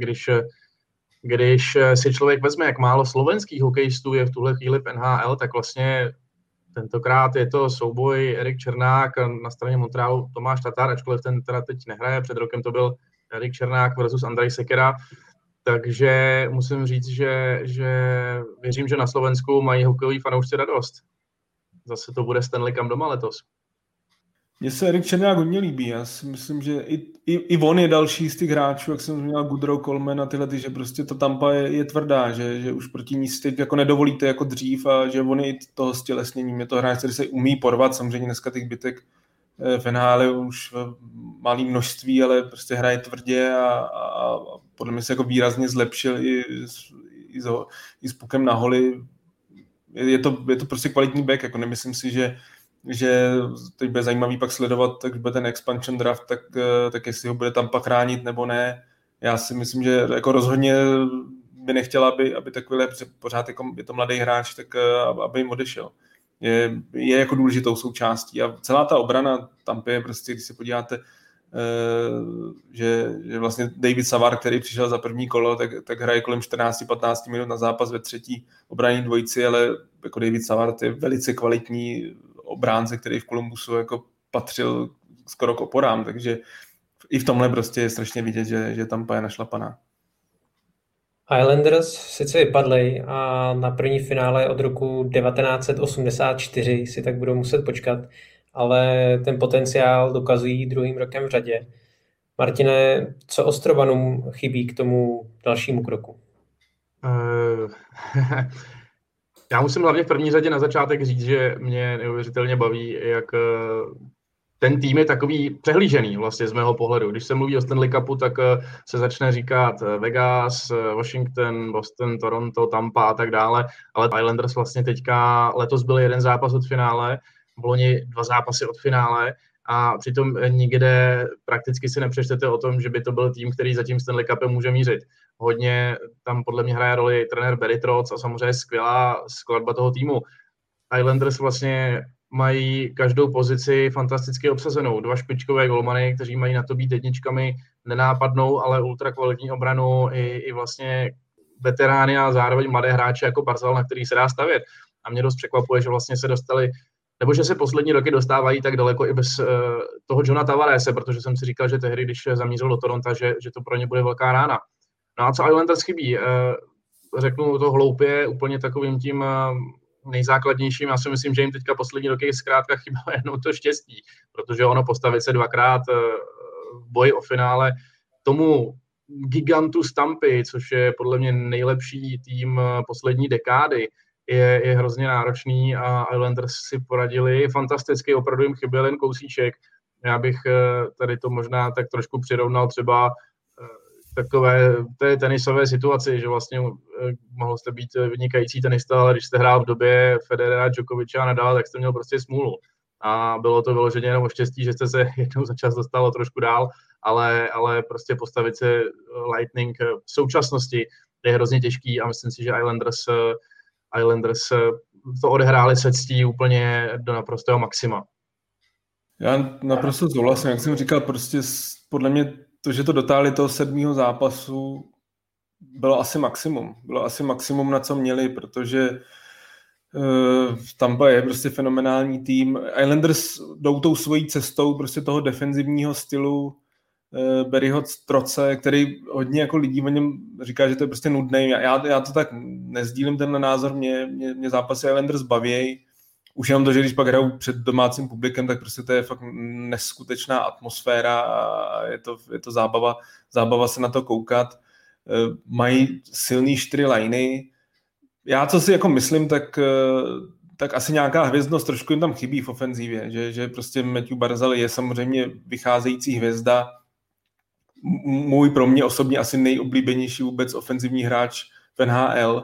když si člověk vezme, jak málo slovenských hokejistů je v tuhle chvíli v NHL, tak vlastně tentokrát je to souboj Erik Černák na straně Montrealu Tomáš Tatar, ačkoliv ten teda teď nehraje, před rokem to byl Erik Černák versus Andrej Sekera, takže musím říct, že věřím, že na Slovensku mají hokejový fanoušci radost. Zase to bude Stanley Cup doma letos. Mně se Erik Černák hodně líbí, já si myslím, že i on je další z těch hráčů, jak jsem zmínil Goodrow, Coleman a tyhle, že prostě ta Tampa je tvrdá, že už proti ní teď jako nedovolíte jako dřív a že on je i toho stělesněním, je to hráč, který se umí porvat, samozřejmě dneska těch bytek v NHL už malý množství, ale prostě hraje tvrdě a podle mě se jako výrazně zlepšil i s pukem na holi, je to prostě kvalitní back, jako nemyslím si, že teď bude zajímavý pak sledovat, tak bude ten expansion draft, tak jestli ho bude Tampa chránit nebo ne. Já si myslím, že jako rozhodně by nechtěla, aby takovýhle, pořád jako je to mladý hráč, tak aby jim odešel. Je jako důležitou součástí a celá ta obrana Tampy je prostě, když se podíváte, že vlastně David Savard, který přišel za první kolo, tak hraje kolem 14-15 minut na zápas ve třetí obranné dvojici, ale jako David Savard je velice kvalitní obránce, který v Kolumbusu jako patřil skoro k oporám, takže i v tomhle prostě je strašně vidět, že Tampa je našlapaná. Islanders sice vypadli a na první finále od roku 1984 si tak budou muset počkat, ale ten potenciál dokazují druhým rokem v řadě. Martine, co Ostrobanům chybí k tomu dalšímu kroku? Já musím hlavně v první řadě na začátek říct, že mě neuvěřitelně baví, jak ten tým je takový přehlížený vlastně z mého pohledu. Když se mluví o Stanley Cupu, tak se začne říkat Vegas, Washington, Boston, Toronto, Tampa a tak dále, ale Islanders vlastně teďka letos byl jeden zápas od finále, v loni 2 zápasy od finále a přitom nikde prakticky si nepřečtete o tom, že by to byl tým, který zatím Stanley Cupem může mířit. Hodně tam podle mě hraje roli trenér Barry Trotz a samozřejmě skvělá skladba toho týmu. Islanders vlastně mají každou pozici fantasticky obsazenou. 2 špičkové golmany, kteří mají na to být jedničkami, nenápadnou, ale ultra kvalitní obranu i vlastně veterány a zároveň mladé hráče jako Barzal, na který se dá stavět. A mě dost překvapuje, že vlastně se dostali, nebo že se poslední roky dostávají tak daleko i bez toho Johna Tavarese, protože jsem si říkal, že tehdy, když zamířil do Toronto, že to pro ně bude velká rána. No a co Islanders chybí? Řeknu to hloupě, úplně takovým tím nejzákladnějším, já si myslím, že jim teďka poslední roky zkrátka chybělo jenom to štěstí, protože ono postavit se 2krát v boji o finále tomu gigantu Stampy, což je podle mě nejlepší tým poslední dekády, je hrozně náročný a Islanders si poradili fantasticky, opravdu jim chyběl jen kousíček. Já bych tady to možná tak trošku přirovnal třeba takové té tenisové situaci, že vlastně mohl jste být vynikající tenista, ale když jste hrál v době Federera, Djokoviča a Nadala, tak jste měl prostě smůlu. A bylo to vyloženě jenom o štěstí, že jste se jednou za čas dostalo trošku dál, ale prostě postavit se Lightning v současnosti je hrozně těžký a myslím si, že Islanders to odehráli se ctí úplně do naprostého maxima. Já naprosto souhlasím, jak jsem říkal, prostě podle mě to, že to dotáhli toho 7. zápasu, bylo asi maximum. Bylo asi maximum, na co měli, protože Tampa je prostě fenomenální tým. Islanders jdou tou svojí cestou prostě toho defenzivního stylu Barryho Trotze, který hodně jako lidí o něm říká, že to je prostě nudný. Já to tak nezdílím, tenhle názor. Mě zápasy Islanders baví. Už jenom to, že když pak hraju před domácím publikem, tak prostě to je fakt neskutečná atmosféra a je to zábava se na to koukat. Mají silný 4 liny. Já co si jako myslím, tak asi nějaká hvězdnost trošku jim tam chybí v ofenzívě, že prostě Matthew Barzal je samozřejmě vycházející hvězda. Můj pro mě osobně asi nejoblíbenější vůbec ofenzivní hráč v NHL.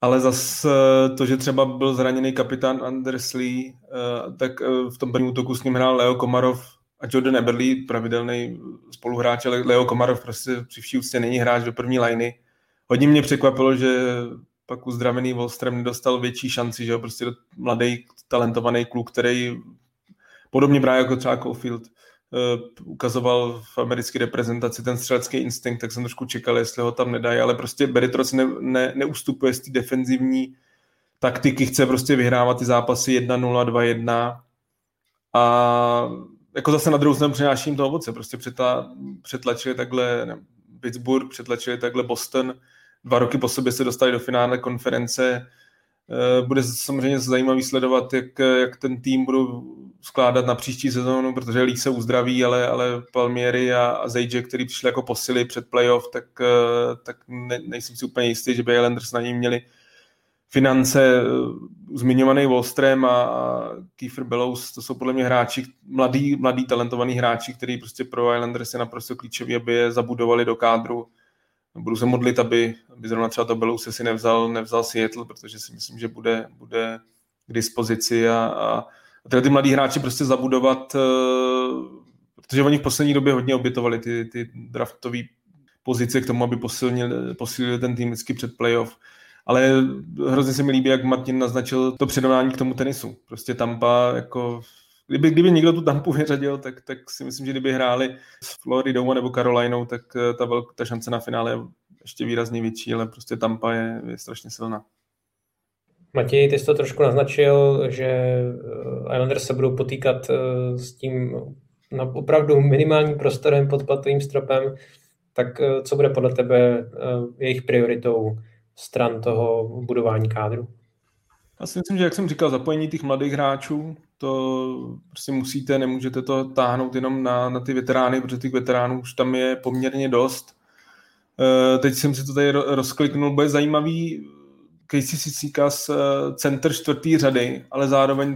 Ale zase to, že třeba byl zraněný kapitán Andersley, tak v tom prvním útoku s ním hrál Leo Komarov a Jordan Eberle, pravidelný spoluhráč, ale Leo Komarov prostě při vší úctě není hráč do první liny. Hodně mě překvapilo, že pak uzdravený Wallström nedostal větší šanci, že jo, prostě mladý, talentovaný kluk, který podobně právě jako třeba Caulfield ukazoval v americké reprezentaci ten střelecký instinkt, tak jsem trošku čekal, jestli ho tam nedají, ale prostě Barry Trotz neustupuje z té defenzivní taktiky, chce prostě vyhrávat ty zápasy 1-0, 2-1 a jako zase na druhou stranu přináším to ovoce, prostě přetlačili takhle Pittsburgh, přetlačili takhle Boston, 2 roky po sobě se dostali do finále konference. Bude samozřejmě zajímavý sledovat, jak ten tým budou skládat na příští sezónu, protože Lee se uzdraví, ale Palmieri a Zajdže, který přišli jako posily před playoff, tak nejsem si úplně jistý, že by Islanders na něj měli finance. Zmiňovaný Wallström a Kiefer Bellows, to jsou podle mě hráči, mladí talentovaní hráči, který prostě pro Islanders je naprosto klíčový, aby je zabudovali do kádru. Budu se modlit, aby zrovna třeba to Bellows si nevzal Seattle, protože si myslím, že bude k dispozici a teda ty mladí hráči prostě zabudovat, protože oni v poslední době hodně obětovali ty draftové pozice k tomu, aby posílili ten tým vždycky před playoff. Ale hrozně se mi líbí, jak Martin naznačil to předovnání k tomu tenisu. Prostě Tampa, jako kdyby někdo tu Tampu vyřadil, tak si myslím, že kdyby hráli s Floridou nebo Carolinou, tak ta šance na finále je ještě výrazně větší, ale prostě Tampa je strašně silná. Matěj, ty jsi to trošku naznačil, že Islanders se budou potýkat s tím opravdu minimálním prostorem pod platovým stropem, tak co bude podle tebe jejich prioritou stran toho budování kádru? Já si myslím, že jak jsem říkal, zapojení těch mladých hráčů, to prostě musíte, nemůžete to táhnout jenom na ty veterány, protože těch veteránů už tam je poměrně dost. Teď jsem si to tady rozkliknul, bude zajímavý Casey Cizikas center čtvrtý řady, ale zároveň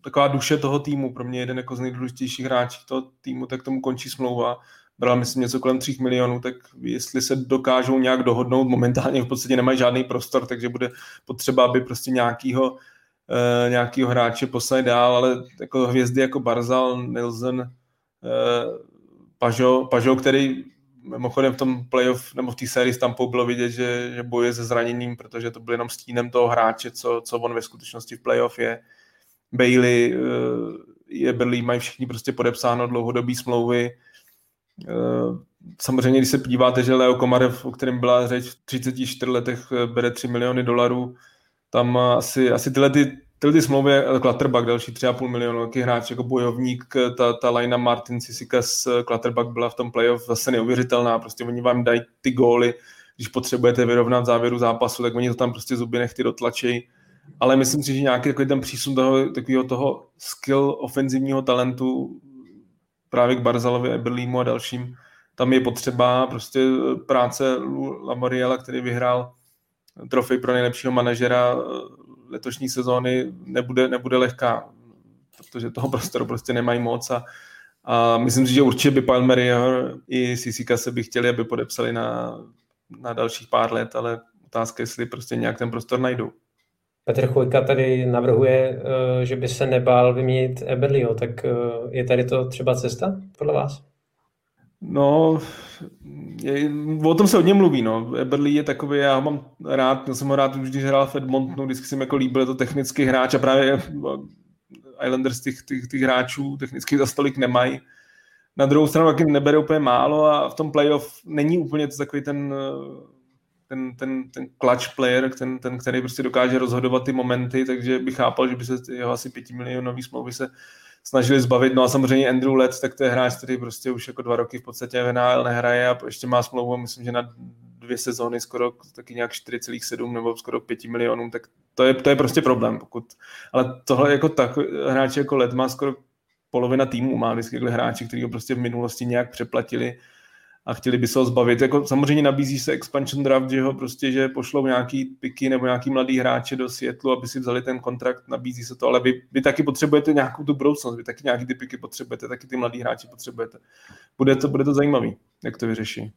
taková duše toho týmu, pro mě jeden jako z nejdůležitějších hráčů toho týmu, tak tomu končí smlouva. Brala, myslím, něco kolem 3 milionů, tak jestli se dokážou nějak dohodnout, momentálně v podstatě nemají žádný prostor, takže bude potřeba, aby prostě nějakýho hráče poslali dál, ale jako hvězdy jako Barzal, Nilsen, Pažo, který mimochodem v tom playoff nebo v té sérii s Tampou bylo vidět, že bojuje se zraněním, protože to byl jenom stínem toho hráče, co on ve skutečnosti v playoff je. Bailey, Eberle, mají všichni prostě podepsáno dlouhodobý smlouvy. Samozřejmě, když se podíváte, že Leo Komarev, o kterém byla řeč, v 34 letech bere 3 miliony dolarů, tam asi tyhle ty smlouvy, Clutterbuck, další 3,5 milionu, velký hráč jako bojovník, ta linea Martin Cizikas, Clutterbuck byla v tom playoff zase neuvěřitelná, prostě oni vám dají ty góly, když potřebujete vyrovnat v závěru zápasu, tak oni to tam prostě zuby nechty dotlačejí, ale myslím si, že nějaký takový ten přísun toho skill ofenzivního talentu právě k Barzalovi, Eberlemu a dalším. Tam je potřeba prostě práce Lamoriela, který vyhrál trofej pro nejlepšího manažera letošní sezóny, nebude lehká, protože toho prostoru prostě nemají moc a myslím si, že určitě by Palmieriho i Sisika se by chtěli, aby podepsali na dalších pár let, ale otázka, jestli prostě nějak ten prostor najdou. Petr Chvojka tady navrhuje, že by se nebál vyměnit Eberleho, tak je tady to třeba cesta podle vás? No, o tom se hodně mluví, no. Eberle je takový, já ho mám rád, já jsem ho rád už, když hrál v Edmontonu, vždycky jsem jako líbil, je to technický hráč a právě Islanders těch hráčů technických za stolik nemají. Na druhou stranu taky nebere úplně málo a v tom playoff není úplně to takový ten clutch player, ten, který prostě dokáže rozhodovat ty momenty, takže bych chápal, že by se jeho asi 5 milionový smlouvy se snažili zbavit. No a samozřejmě Andrew Letts, tak to je hráč, který prostě už jako 2 roky v podstatě v NHL nehraje a ještě má smlouvu, myslím, že na 2 sezóny skoro taky nějak 4,7 nebo skoro 5 milionů, tak to je prostě problém. Ale tohle jako tak, hráč jako Letts má skoro polovina týmu, má vždycky hráči, který ho prostě v minulosti nějak přeplatili a chtěli by se ho zbavit. Jako, samozřejmě nabízí se expansion draft, že ho prostě, že pošlou nějaký piky nebo nějaký mladý hráče do Seattlu, aby si vzali ten kontrakt, nabízí se to, ale vy taky potřebujete nějakou tu budoucnost, vy taky nějaký ty piky potřebujete, taky ty mladý hráči potřebujete. Bude to zajímavý, jak to vyřeší.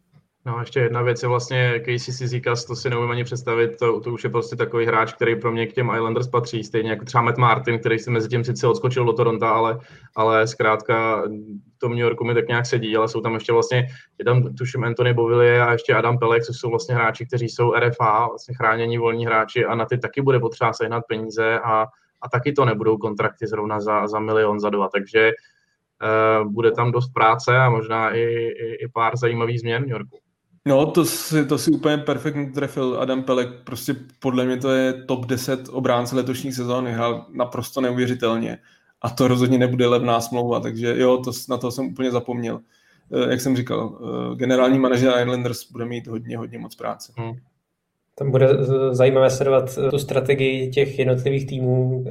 No ještě jedna věc je vlastně Casey Cizikas, to si neumím ani představit, to už je prostě takový hráč, který pro mě k těm Islanders patří, stejně jako třeba Matt Martin, který se mezi tím sice odskočil do Toronta, ale zkrátka v tom New Yorku mi tak nějak sedí, ale jsou tam ještě vlastně, tuším Anthony Beauvillier a ještě Adam Pelech, což jsou vlastně hráči, kteří jsou RFA, vlastně chránění volní hráči a na ty taky bude potřeba sehnat peníze a taky to nebudou kontrakty zrovna za milion, za 2, takže bude tam dost práce a možná i pár zajímavých změn v New Yorku. No, to si úplně perfektně trefil Adam Pelech, prostě podle mě to je top 10 obránce letošní sezóny, hrál naprosto neuvěřitelně a to rozhodně nebude levná smlouva, takže jo, na to jsem úplně zapomněl. Jak jsem říkal, generální manažer Islanders bude mít hodně moc práce. Tam bude zajímavé sledovat tu strategii těch jednotlivých týmů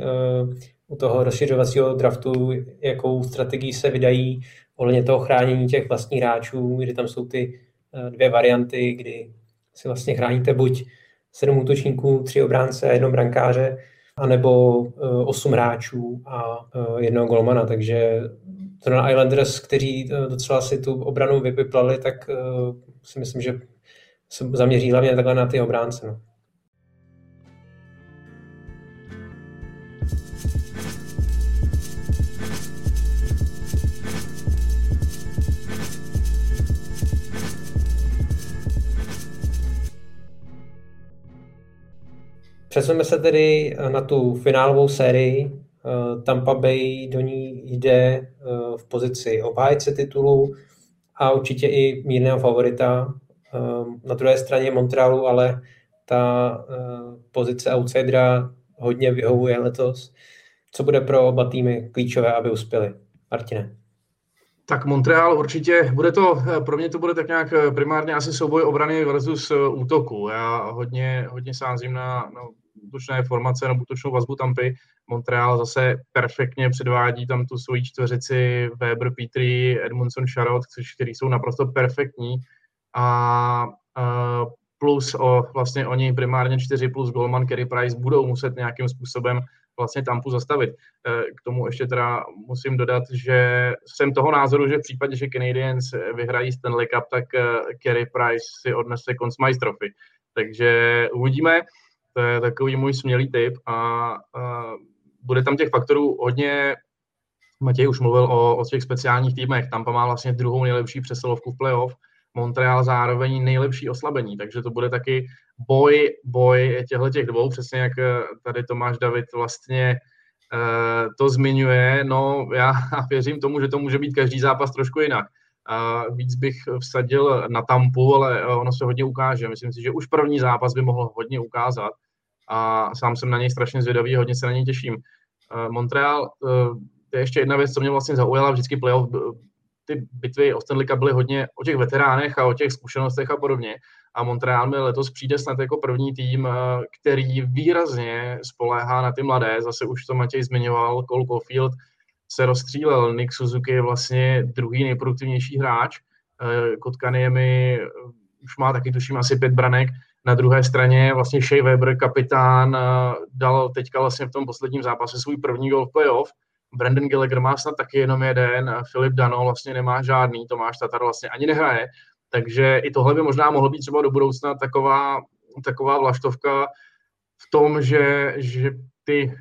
u toho rozšiřovacího draftu, jakou strategii se vydají ohledně toho chránění těch vlastních hráčů, kdy tam jsou ty 2 varianty, kdy si vlastně chráníte buď 7 útočníků, 3 obránce a 1 brankáře, anebo 8 hráčů a 1 golmana. Takže to na Islanders, kteří docela si tu obranu vypiplali, tak si myslím, že se zaměří hlavně takhle na ty obránce. No. Přesuneme se tedy na tu finálovou sérii. Tampa Bay do ní jde v pozici obhájce titulu a určitě i mírného favorita. Na druhé straně Montrealu ale ta pozice outsidera hodně vyhovuje letos. Co bude pro oba týmy klíčové, aby uspěli? Martine. Tak Montreal určitě, bude to, pro mě to bude tak nějak primárně asi souboj obrany versus útoku. Já hodně sázím na útočné formace, na útočnou vazbu Tampy. Montreal zase perfektně předvádí tam tu svoji čtveřici Weber, Petrie, Edmundson, Charrot, kteří jsou naprosto perfektní. A plus vlastně oni primárně 4 plus golman Carey Price budou muset nějakým způsobem vlastně Tampu zastavit. K tomu ještě teda musím dodat, že jsem toho názoru, že v případě, že Canadiens vyhrají Stanley Cup, tak Carey Price si odnese Conn Smythe Trophy. Takže uvidíme. To je takový můj smělý tip a bude tam těch faktorů hodně. Matěj už mluvil o těch speciálních týmech. Tampa má vlastně 2. nejlepší přesilovku v playoff. Montreal zároveň nejlepší oslabení, takže to bude taky boj těchto dvou, přesně jak tady Tomáš David vlastně to zmiňuje. No já věřím tomu, že to může být každý zápas trošku jinak. Víc bych vsadil na Tampu, ale ono se hodně ukáže. Myslím si, že už první zápas by mohl hodně ukázat a sám jsem na něj strašně zvědavý, hodně se na něj těším. Montreal, to je ještě jedna věc, co mě vlastně zaujala, vždycky playoff ty bitvy o Stanley Cup byly hodně o těch veteránech a o těch zkušenostech a podobně. A Montreal mi letos přijde snad jako první tým, který výrazně spoléhá na ty mladé. Zase už to Matěj zmiňoval, Cole Caulfield se rozstřílel. Nick Suzuki je vlastně 2. nejproduktivnější hráč. Kotkaniemi už má taky tuším asi 5 branek. Na druhé straně vlastně Shea Weber, kapitán, dal teďka vlastně v tom posledním zápase svůj první gol v playoff. Brandon Gallagher má snad taky jenom jeden, Filip Dano vlastně nemá žádný, Tomáš Tatar vlastně ani nehraje, takže i tohle by možná mohlo být třeba do budoucna taková vlaštovka v tom, že ty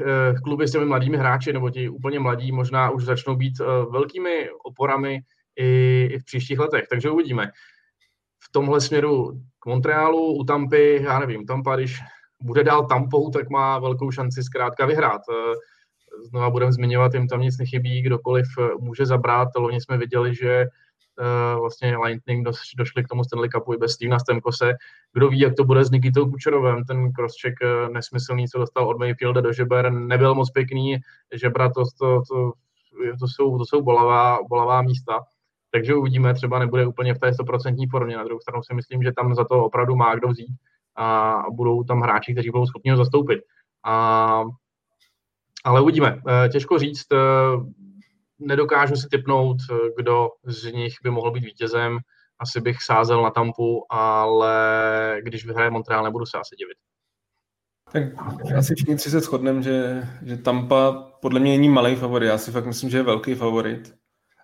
kluby s těmi mladými hráči, nebo ti úplně mladí možná už začnou být velkými oporami i v příštích letech, takže uvidíme. V tomhle směru k Montrealu, u Tampy, já nevím, Tampa, když bude dál Tampou, tak má velkou šanci zkrátka vyhrát. Znova budeme zmiňovat, jim tam nic nechybí, kdokoliv může zabrát. Loni jsme viděli, že vlastně Lightning došli k tomu Stanley Cupu i bez Stevena Stamkose. Kdo ví, jak to bude s Nikitou Kučerovem. Ten crosscheck nesmyslný, co dostal od Mayfielda do žeber, nebyl moc pěkný. Žebra to jsou bolavá místa. Takže uvidíme, třeba nebude úplně v té 100% formě. Na druhou stranu si myslím, že tam za to opravdu má kdo vzít a budou tam hráči, kteří budou schopni ho zastoupit. Ale uvidíme. Těžko říct, nedokážu si tipnout, kdo z nich by mohl být vítězem. Asi bych sázel na Tampu, ale když vyhraje Montreal, nebudu se asi divit. Tak asi všichni 3 se shodneme, že Tampa podle mě není malý favorit. Já si fakt myslím, že je velký favorit.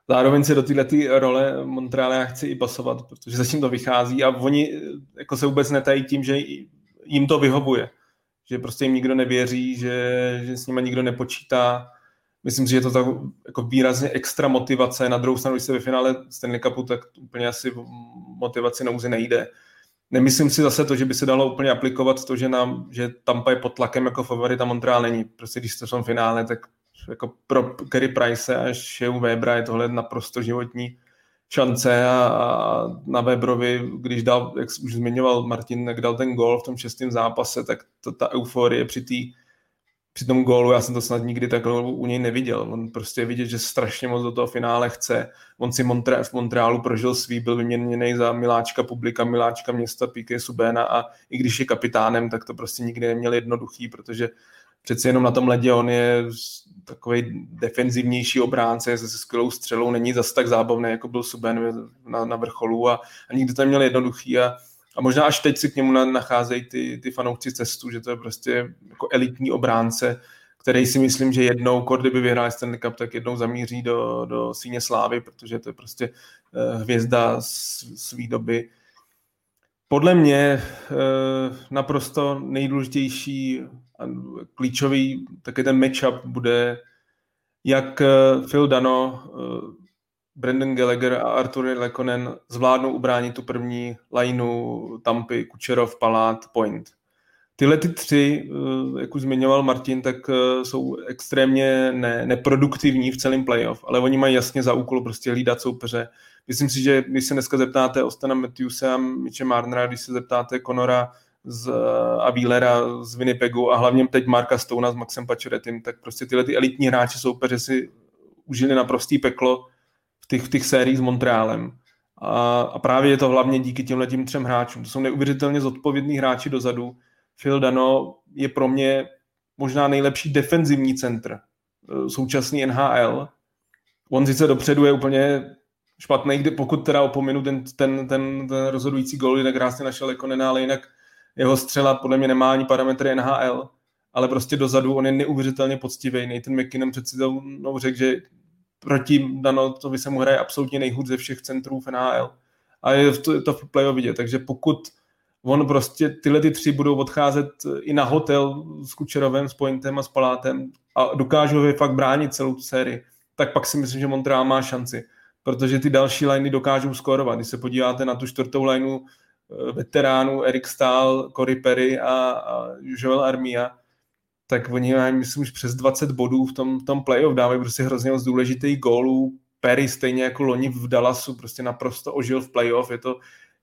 Zároveň se do této role Montreal já chci i pasovat, protože zatím to vychází a oni jako se vůbec netají tím, že jim to vyhovuje. Že prostě jim nikdo nevěří, že s nimi nikdo nepočítá. Myslím si, že je to tak jako výrazně extra motivace. Na druhou stranu, když se ve finále Stanley Cupu, tak úplně asi motivaci nouze nejde. Nemyslím si zase to, že by se dalo úplně aplikovat to, že Tampa je pod tlakem jako favorit a Montreal není. Prostě když jste v tom finále, tak jako pro Carey Price a Shea Webera je tohle naprosto životní šance a na Weberovi, když dal, jak už zmiňoval Martin, jak dal ten gól v tom 6. zápase, tak ta euforie při tom gólu, já jsem to snad nikdy takhle u něj neviděl. On prostě vidět, že strašně moc do toho finále chce. On si v Montrealu prožil svý, byl vyměněný za miláčka publika, miláčka města P.K. Subéna a i když je kapitánem, tak to prostě nikdy neměl jednoduchý, protože přeci jenom na tom ledě on je takový defenzivnější obránce se skvělou střelou, není zas tak zábavný, jako byl Subban na vrcholu a nikdo to neměl jednoduchý a možná až teď si k němu nacházejí ty fanoušci cestu, že to je prostě jako elitní obránce, který si myslím, že jednou, kdyby vyhrál Stanley Cup, tak jednou zamíří do síně slávy, protože to je prostě hvězda své doby. Podle mě naprosto nejdůležitější a klíčový taky ten matchup bude, jak Phil Dano, Brandon Gallagher a Arturi Lekonen zvládnou ubránit tu první lineu Tampy, Kučerov, Palát, Point. Tyhle ty 3, jak už zmiňoval Martin, tak jsou extrémně neproduktivní v celém playoff, ale oni mají jasně za úkol prostě hlídat soupeře. Myslím si, že když se dneska zeptáte Ostana Matthewse a Mitche Marnera, když se zeptáte Conora a Wheelera z Winnipegu a hlavně teď Marka Stona s Maxem Paciorettym, tak prostě tyhle ty elitní hráči soupeře si užili naprostý peklo v těch sériích s Montrealem. A právě je to hlavně díky těmhletím třem hráčům. To jsou neuvěřitelně zodpovědní hráči dozadu. Phil Dano je pro mě možná nejlepší defenzivní centr současný NHL. On sice dopředu je úplně špatný, pokud teda opominu ten rozhodující gól, jinak krásně našel Lekonena, ale jinak jeho střela podle mě nemá ani parametry NHL, ale prostě dozadu on je neuvěřitelně poctivý. Nathan McKinnon před sezónou řekl, že proti Dano to by se mu hraje absolutně nejhůř ze všech centrů v NHL. A je to v playoff vidět, takže pokud on prostě tyhle ty tři budou odcházet i na hotel s Kučerovem, s Pointem a s Palátem a dokážou je fakt bránit celou tu sérii, tak pak si myslím, že Montreal má šanci, protože ty další liney dokážou skórovat. Když se podíváte na tu čtvrtou lineu veteránů Erik Stahl, Corey Perry a Joel Armia, tak oni mají, myslím, už přes 20 bodů v tom playoff, dávají prostě hrozně moc důležitých gólů. Perry stejně jako loni v Dallasu prostě naprosto ožil v playoff.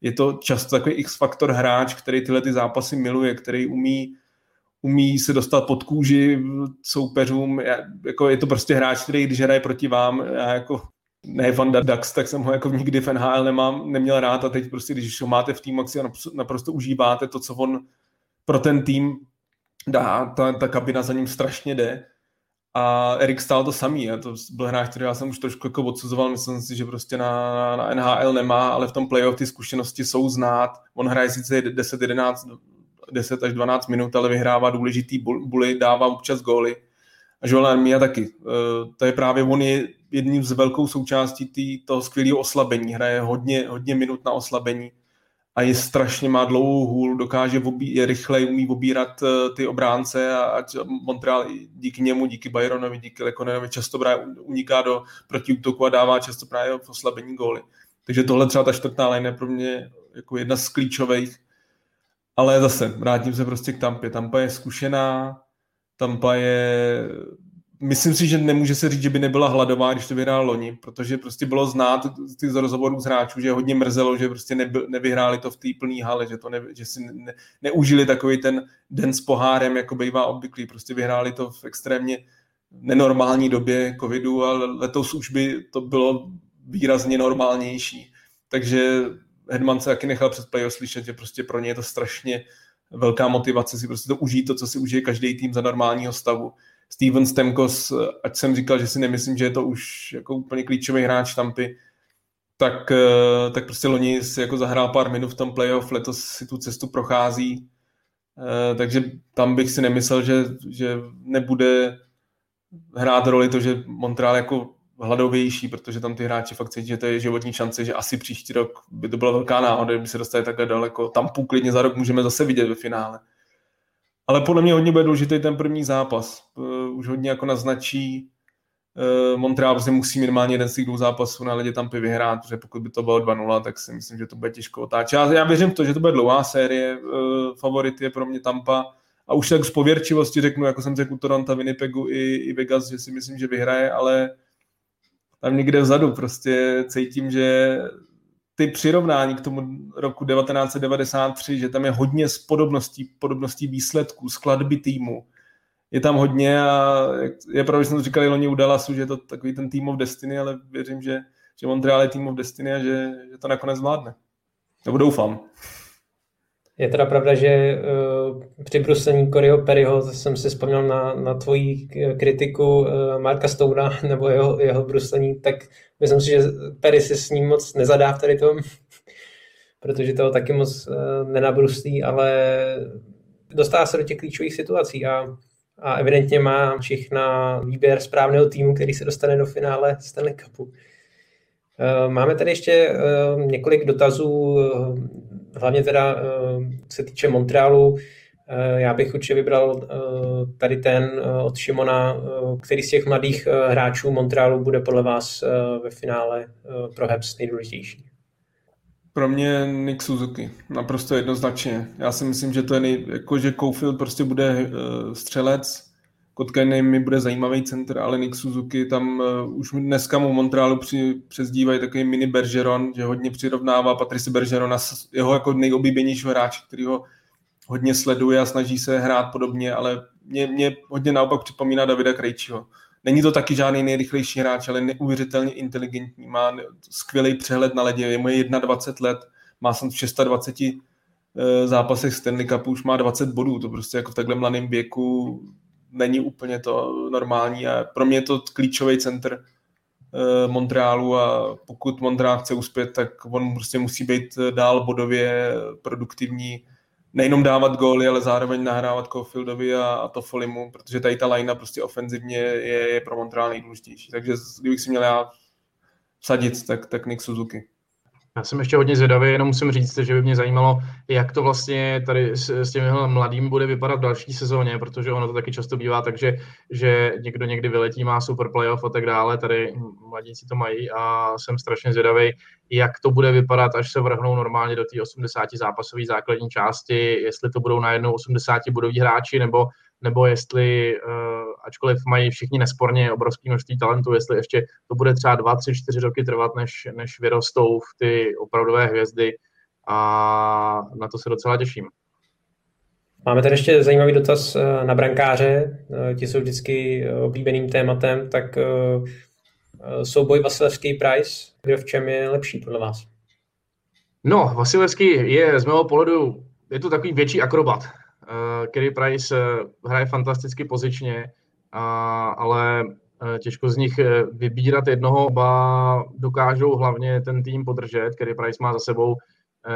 Je to často takový X-faktor hráč, který tyhle ty zápasy miluje, který umí se dostat pod kůži soupeřům. Jako je to prostě hráč, který když hraje proti vám, já jako ne Vanda Dax, tak jsem ho jako nikdy v NHL neměl rád a teď prostě, když ho máte v týmu, si naprosto užíváte to, co on pro ten tým dá, ta kabina za ním strašně jde. A Erik Stahl to samý, to byl hráč, který já jsem už trošku jako odsuzoval, myslím si, že prostě na NHL nemá, ale v tom playoff ty zkušenosti jsou znát. On hraje sice 10 až 12 minut, ale vyhrává důležitý buly, dává občas góly. A Joel Armia taky. To je právě, on je jedním z velkou součástí toho skvělého oslabení. Hraje hodně minut na oslabení a je strašně, má dlouhou hůl, dokáže rychle umí obírat ty obránce a Montreal díky němu, díky Byronovi, díky Lekonenovi často právě uniká do protiútoku a dává často právě v oslabení góly. Takže tohle třeba ta čtvrtá line je pro mě jako jedna z klíčových. Ale zase, vrátím se prostě k Tampě. Tampa je zkušená, Tampa je... Myslím si, že nemůže se říct, že by nebyla hladová, když to vyhrál loni, protože prostě bylo znát z rozhovorů s hráčů, že hodně mrzelo, že prostě nevyhráli to v té plné hale, že si neužili takový ten den s pohárem, jako bývá obvyklý. Prostě vyhráli to v extrémně nenormální době covidu, ale letos už by to bylo výrazně normálnější. Takže Hedman se taky nechal před playoff slyšet, že prostě pro ně je to strašně velká motivace si prostě to užít, to, co si užije každý tým za normálního stavu. Steven Stamkos, ať jsem říkal, že si nemyslím, že je to už jako úplně klíčový hráč Tampy, tak prostě loni si jako zahrál pár minut v tom playoff, letos si tu cestu prochází, takže tam bych si nemyslel, že nebude hrát roli to, že Montreal jako hladovější, protože tam ty hráči fakt cítí, že to je životní šance, že asi příští rok by to byla velká náhoda, kdyby se dostali takhle daleko. Tampu klidně za rok můžeme zase vidět ve finále. Ale podle mě hodně bude důležitý ten první zápas. Už hodně jako naznačí. Montreal prostě musí minimálně jeden z těch dvou zápasů na ledě Tampy vyhrát, protože pokud by to bylo 2-0, tak si myslím, že to bude těžko otáčet. Já věřím v to, že to bude dlouhá série. Favorit je pro mě Tampa. A už tak z pověrčivosti řeknu, jako jsem řekl u Toronto, Winnipegu i Vegas, že si myslím, že vyhraje, ale tam někde vzadu prostě cítím, že ty přirovnání k tomu roku 1993, že tam je hodně z podobností výsledků, skladby týmu. Je tam hodně a je pravda, že jsem to říkal loni u Dallasu, že je to takový ten team of destiny, ale věřím, že Montreal je team of destiny a že to nakonec zvládne. Nebo doufám. Je teda pravda, že při bruslení Coreyho Perryho jsem si vzpomněl na tvoji kritiku Marka Stona nebo jeho bruslení, tak myslím si, že Perry si s ním moc nezadá v tady tom, protože toho taky moc nenabruslí, ale dostává se do těch klíčových situací a evidentně má Čich na výběr správného týmu, který se dostane do finále Stanley Cupu. Máme tady ještě několik dotazů, hlavně teda se týče Montrealu. Já bych určitě vybral tady ten od Šimona, který z těch mladých hráčů Montrealu bude podle vás ve finále pro Habs nejdůležitější. Pro mě Nick Suzuki, naprosto jednoznačně. Já si myslím, že to je že Caulfield prostě bude střelec, Kotkany mi bude zajímavý centr, ale Nick Suzuki tam už dneska mu Montrealu přezdívají takový mini Bergeron, že hodně přirovnává Patrice Bergerona, jeho jako nejoblíbenějšího hráče, kterýho hodně sleduje a snaží se hrát podobně, ale mě hodně naopak připomíná Davida Krejčího. Není to taky žádný nejrychlejší hráč, ale neuvěřitelně inteligentní, má skvělý přehled na ledě, je mu 21 let, má snad v 26 zápasech Stanley Cupu, už má 20 bodů, to prostě jako v takhle mladém věku není úplně to normální a pro mě je to klíčový centr Montrealu a pokud Montreal chce uspět, tak on prostě musí být dál bodově produktivní, nejenom dávat góly, ale zároveň nahrávat Caulfieldovi a Toffolimu, protože tady ta linea prostě ofenzivně je pro Montreal nejdůležitější. Takže kdybych si měl já vsadit, tak Nick Suzuki. Já jsem ještě hodně zvědavý, jenom musím říct, že by mě zajímalo, jak to vlastně tady s těmihle mladým bude vypadat v další sezóně, protože ono to taky často bývá, takže někdo někdy vyletí, má super playoff a tak dále, tady mladíci to mají a jsem strašně zvědavý, jak to bude vypadat, až se vrhnou normálně do té 80 zápasové základní části, jestli to budou najednou 80 bodoví hráči, nebo jestli, ačkoliv mají všichni nesporně obrovské množství talentů, jestli ještě to bude třeba 2, 3, 4 roky trvat, než vyrostou v ty opravdové hvězdy a na to se docela těším. Máme tady ještě zajímavý dotaz na brankáře, ti jsou vždycky oblíbeným tématem, tak souboj Vasilevský-Price, kdo v čem je lepší podle vás? No, Vasilevský je z mého pohledu, je to takový větší akrobat. Carey Price hraje fantasticky pozičně, ale těžko z nich vybírat jednoho, oba dokážou hlavně ten tým podržet. Carey Price má za sebou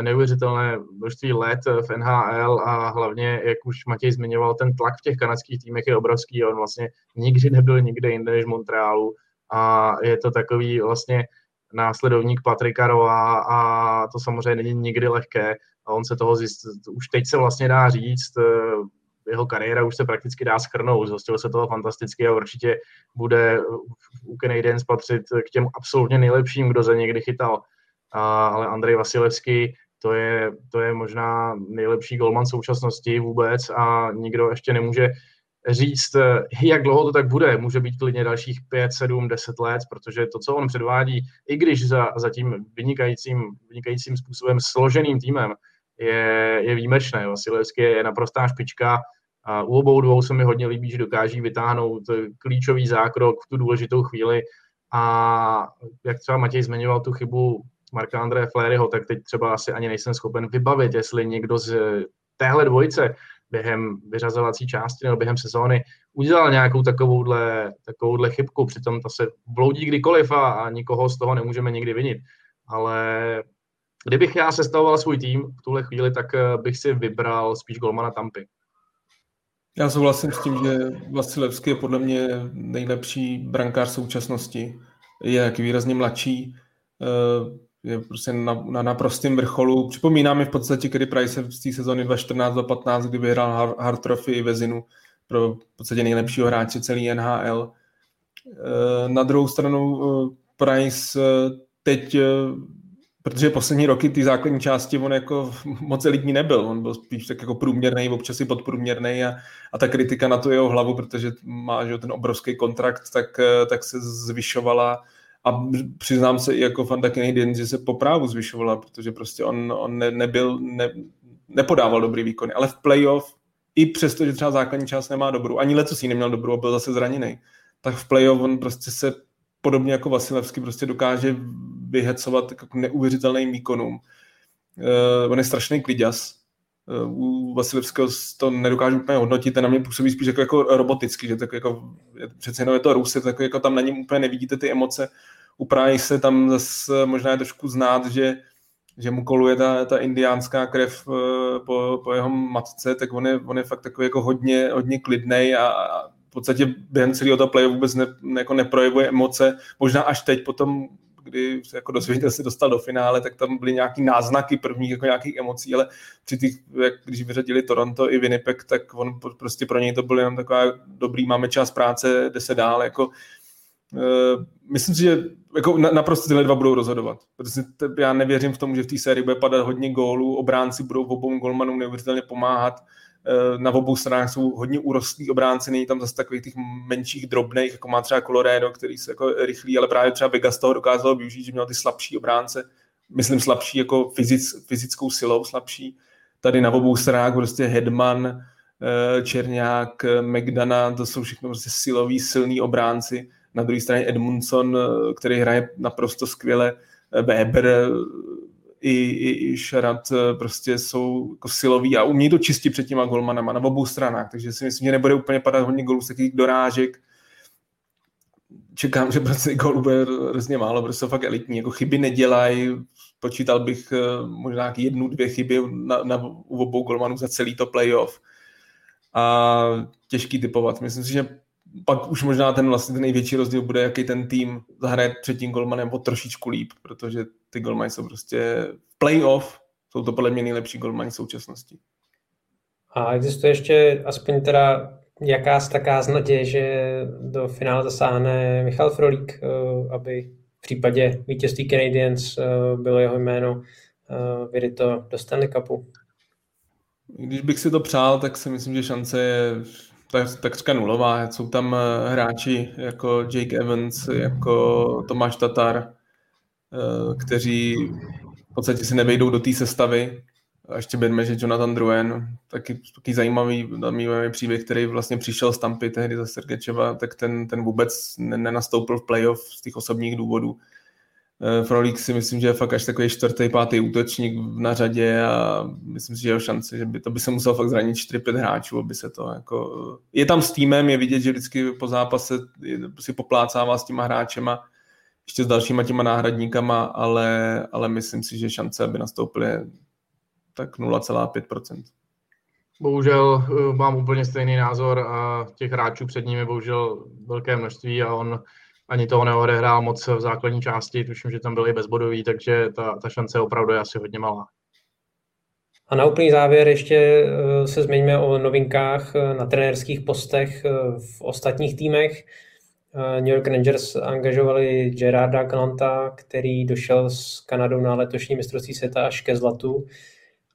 neuvěřitelné množství let v NHL a hlavně, jak už Matěj zmiňoval, ten tlak v těch kanadských týmech je obrovský. On vlastně nikdy nebyl nikde jinde než v Montrealu a je to takový vlastně následovník Patrika Roa a to samozřejmě není nikdy lehké a on se toho už teď se vlastně dá říct, jeho kariéra už se prakticky dá shrnout, zhostil se toho fantasticky a určitě bude u Canadiens patřit k těm absolutně nejlepším, kdo za někdy chytal, ale Andrej Vasilevský to je možná nejlepší golman současnosti vůbec a nikdo ještě nemůže říct, jak dlouho to tak bude. Může být klidně dalších 5, 7, 10 let, protože to, co on předvádí, i když za tím vynikajícím způsobem složeným týmem, je výjimečné. Vasilevský je naprostá špička. A u obou dvou se mi hodně líbí, že dokáží vytáhnout klíčový zákrok v tu důležitou chvíli. A jak třeba Matěj zmiňoval tu chybu Marc-André Fleuryho, tak teď třeba asi ani nejsem schopen vybavit, jestli někdo z téhle dvojice během vyřazovací části nebo během sezóny udělal nějakou takovouhle chybku, přitom ta se bloudí kdykoliv a nikoho z toho nemůžeme nikdy vinit. Ale kdybych já sestavoval svůj tým v tuhle chvíli, tak bych si vybral spíš golmana Tampy. Já souhlasím s tím, že Vasilevský je podle mě nejlepší brankář současnosti. Je taky výrazně mladší, je prostě na prostém vrcholu. Připomíná mi v podstatě Carey Price z té sezony 2014-2015, kdy vyhrál Hart Trophy ve Zinu pro v podstatě nejlepšího hráče celý NHL. Na druhou stranu Price teď, protože poslední roky ty základní části on jako moc elitní nebyl, on byl spíš tak jako průměrnej, občas i podprůměrnej a ta kritika na tu jeho hlavu, protože má že, ten obrovský kontrakt, tak se zvyšovala. A přiznám se i jako fanda Canadiens, že se po právu zvyšovala, protože prostě on nepodával dobrý výkony. Ale v playoff, i přesto, že třeba základní část nemá dobrou, ani letos ji neměl dobrou a byl zase zraněný, tak v playoff on prostě se podobně jako Vasilevský prostě dokáže vyhecovat k neuvěřitelným výkonům. On je strašný kliďas. U Vasilevského to nedokážu úplně hodnotit, ten na mě působí spíš jako roboticky, že tak jako, přece jenom je to Rusy, tak jako tam na něm úplně nevidíte ty emoce, uprájí se tam zase možná je trošku znát, že mu koluje ta indiánská krev po jeho matce, tak on je fakt takový jako hodně klidnej a v podstatě během celého toho playu vůbec jako neprojevuje emoce, možná až teď potom, kdy jako dozvěděl se dostal do finále, tak tam byly nějaký náznaky prvních jako nějakých emocí, ale při těch, když vyřadili Toronto i Winnipeg, tak on prostě pro něj to byl jenom taková dobrý, máme čas práce, jde se dál, jako myslím si, že jako naprosto tyhle dva budou rozhodovat, protože já nevěřím v tom, že v té sérii bude padat hodně gólů, obránci budou obou golmanům neuvěřitelně pomáhat, na obou stranách jsou hodně urostlí obránci, není tam zase takových těch menších drobných, jako má třeba Colorado, který jsou jako rychlí, ale právě třeba Vegas toho dokázalo využít, že měl ty slabší obránce, myslím slabší jako fyzickou silou slabší, tady na obou stranách prostě Hedman, Černák, McDonough, to jsou všechno prostě siloví, silní obránci. Na druhé straně Edmundson, který hraje naprosto skvěle, Weber i Šarat prostě jsou jako siloví a umí to čistit před těma golmanama na obou stranách, takže si myslím, že nebude úplně padat hodně golů z takových dorážek. Čekám, že prostě golů bude hrozně málo, prostě fakt elitní, jako chyby nedělají, počítal bych možná jednu, dvě chyby u obou golmanů za celý to playoff a těžký typovat. Myslím si, že pak už možná ten vlastně ten největší rozdíl bude, jaký ten tým zahraje třetím golmanem o trošičku líp, protože ty golmani jsou prostě playoff, jsou to podle mě nejlepší golmani v současnosti. A existuje ještě aspoň teda jakási taká naděje, že do finále zasáhne Michal Frolík, aby v případě vítězství Canadiens bylo jeho jméno vyryto do Stanley Cupu? Když bych si to přál, tak si myslím, že šance je takřka nulová. Jsou tam hráči jako Jake Evans, jako Tomáš Tatar, kteří v podstatě si nevejdou do té sestavy. A ještě berme, že Jonathan Drouin, taky zajímavý příběh, který vlastně přišel z Tampy tehdy za Sergečeva, tak ten vůbec nenastoupil v playoff z těch osobních důvodů. Frolík si myslím, že je fakt až takový čtvrtý, pátý útočník na řadě a myslím si, že je šance, že by se musel fakt zranit 4-5 hráčů, aby se to jako... Je tam s týmem, je vidět, že vždycky po zápase si poplácává s těma hráčema, ještě s dalšíma těma náhradníkama, ale myslím si, že šance, aby nastoupili tak 0,5%. Bohužel mám úplně stejný názor a těch hráčů před nimi bohužel velké množství a on ani toho neodehrál moc v základní části, tuším, že tam byli i bezbodový, takže ta šance opravdu je asi hodně malá. A na úplný závěr ještě se zmíníme o novinkách na trenérských postech v ostatních týmech. New York Rangers angažovali Gérarda Gallanta, který došel s Kanadou na letošní mistrovství světa až ke zlatu.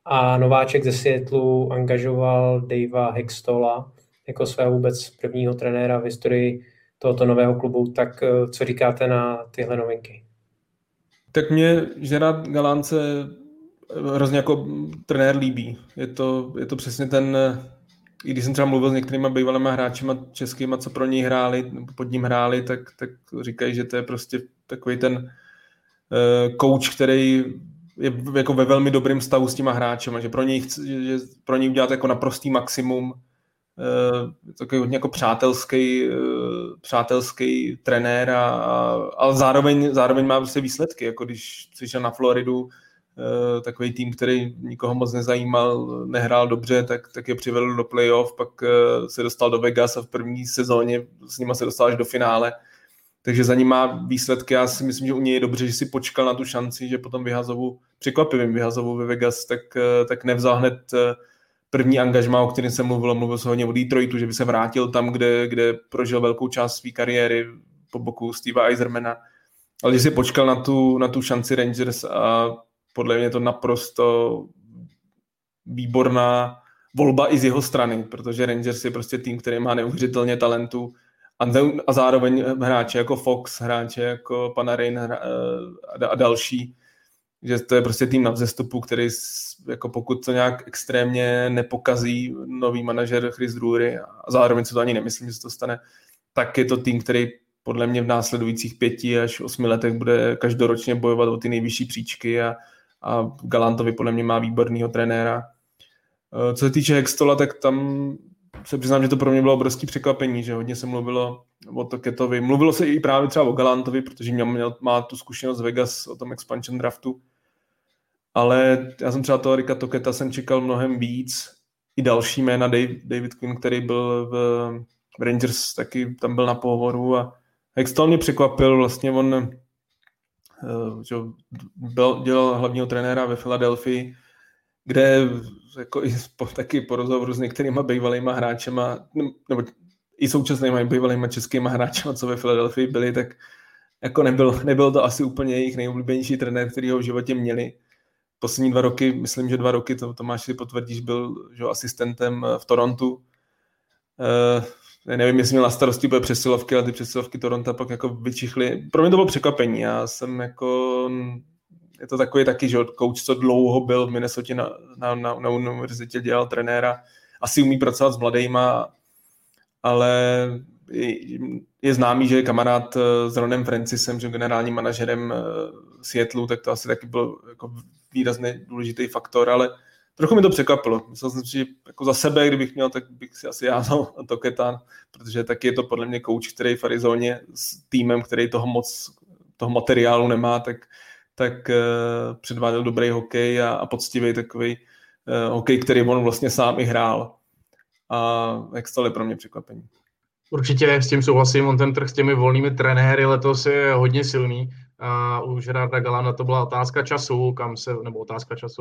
A nováček ze Seattlu angažoval Davea Hakstola jako svého vůbec prvního trenéra v historii tohoto nového klubu. Tak co říkáte na tyhle novinky? Tak mě Gérard Gallant se hrozně jako trenér líbí. Je to přesně ten, i když jsem třeba mluvil s některýma bývalýma hráčima českýma, co pro něj hráli, pod ním hráli, tak říkají, že to je prostě takový ten coach, který je jako ve velmi dobrém stavu s těma hráčema, že pro něj udělat jako naprostý maximum, takový hodně jako přátelský trenér a zároveň má prostě výsledky, jako když přišel na Floridu, takový tým, který nikoho moc nezajímal, nehrál dobře, tak je přivedl do playoff, pak se dostal do Vegas a v první sezóně s nima se dostal až do finále. Takže za ním má výsledky. Já si myslím, že u něj je dobře, že si počkal na tu šanci, že potom překvapivým vyhazovu ve Vegas, tak nevzal hned první angažmá, o kterém se mluvil se hodně o Detroitu, že by se vrátil tam, kde prožil velkou část své kariéry po boku Steva Eisermana. Ale že si počkal na tu šanci Rangers a podle mě to naprosto výborná volba i z jeho strany, protože Rangers je prostě tým, který má neuvěřitelně talentu, a zároveň hráče jako Fox, hráče jako Panarin a další, že to je prostě tým na vzestupu, který jako pokud to nějak extrémně nepokazí nový manažer Chris Drury a zároveň se to ani nemyslím, že se to stane, tak je to tým, který podle mě v následujících 5 až 8 letech bude každoročně bojovat o ty nejvyšší příčky a Gallantovi podle mě má výbornýho trenéra. Co se týče Hakstola, tak tam se přiznám, že to pro mě bylo obrovské překvapení, že hodně se mluvilo o Toketovi. Mluvilo se i právě třeba o Gallantovi, protože má tu zkušenost z Vegas o tom expansion draftu. Ale já jsem třeba toho Erika Toketa jsem čekal mnohem víc. I další jména, David Quinn, který byl v Rangers, taky tam byl na pohovoru. A Hakstol mě překvapil, vlastně on dělal hlavního trenéra ve Philadelphii, kde jako taky po rozhovoru s některýma bývalýma hráčema, nebo i současnými bývalýma českýma hráčema, co ve Philadelphii byli, tak jako nebyl to asi úplně jejich nejoblíbenější trenér, který ho v životě měli. Poslední 2 roky, myslím, že 2 roky, to Tomáš si potvrdíš, byl asistentem v Torontu. Nevím, jestli měl na starosti úplně přesilovky, ale ty přesilovky Toronta pak jako vyčichly. Pro mě to bylo překvapení. Já jsem jako... je to takový taky, že coach, co dlouho byl v Minnesota na univerzitě, dělal trenéra, asi umí pracovat s mladejma, ale je známý, že je kamarád s Ronem Francisem, že generálním manažerem Seattlu, tak to asi taky byl jako výrazně důležitý faktor, ale trochu mi to překvapilo. Myslel jsem si, že jako za sebe, kdybych měl, tak bych si asi jázal Tocchetana, protože taky je to podle mě kouč, který v Arizoně s týmem, který toho moc, toho materiálu nemá, tak předváděl dobrý hokej a poctivý takový hokej, který on vlastně sám i hrál. A Hextall je pro mě překvapení. Určitě s tím souhlasím, on ten trh s těmi volnými trenéry letos je hodně silný. A u Gérarda Gallanta to byla otázka času,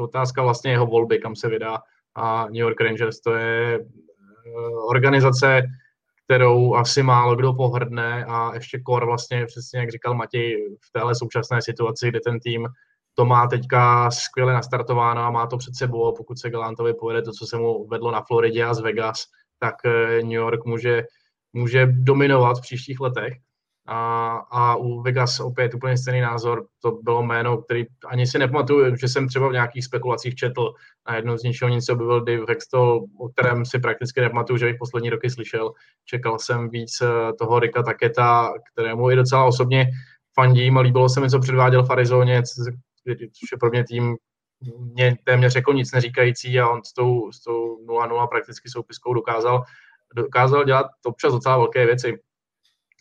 otázka vlastně jeho volby, kam se vydá. A New York Rangers, to je organizace, kterou asi málo kdo pohrdne, a ještě kor vlastně, přesně jak říkal Matěj, v téhle současné situaci, kde ten tým to má teďka skvěle nastartováno a má to před sebou, a pokud se Gallantovi povede to, co se mu vedlo na Floridě a z Vegas, tak New York může dominovat v příštích letech. A u Vegas opět úplně stejný názor, to bylo jméno, který ani si nepamatuju, že jsem třeba v nějakých spekulacích četl, a jednou z ničeho nic se objevil Dave Hakstol, o kterém si prakticky nepamatuju, že bych poslední roky slyšel. Čekal jsem víc toho Ricka Tocchetana, kterému i docela osobně fandím a líbilo se mi, co předváděl v Arizoně, což je pro mě tým, mě téměř jako nic neříkající, a on s tou 0-0 prakticky soupiskou dokázal dělat občas docela velké věci.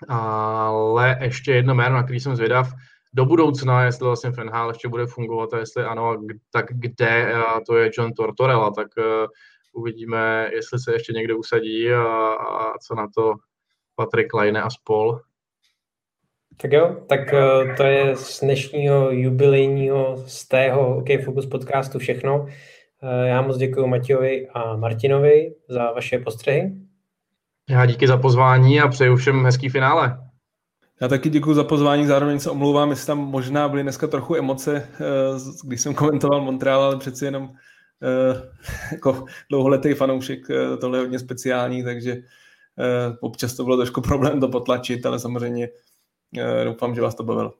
Ale ještě jedno jméno, na který jsem zvědav do budoucna, jestli vlastně Fenhal ještě bude fungovat, a jestli ano, tak kde, a to je John Tortorella, tak uvidíme, jestli se ještě někde usadí, a co na to Patrick Laine a spol. Tak jo, tak to je z dnešního jubilejního z tého Hockey Focus podcastu všechno. Já moc děkuji Matějovi a Martinovi za vaše postřehy. Já díky za pozvání a přeju všem hezký finále. Já taky děkuji za pozvání, zároveň se omlouvám, jestli tam možná byly dneska trochu emoce, když jsem komentoval Montreal, ale přeci jenom jako dlouholetý fanoušek, tohle je hodně speciální, takže občas to bylo trošku problém to potlačit, ale samozřejmě doufám, že vás to bavilo.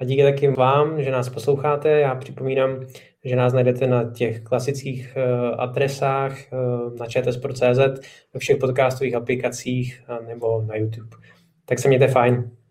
A díky taky vám, že nás posloucháte. Já připomínám, že nás najdete na těch klasických adresách, na čtsport.cz, ve všech podcastových aplikacích nebo na YouTube. Tak se mějte fajn.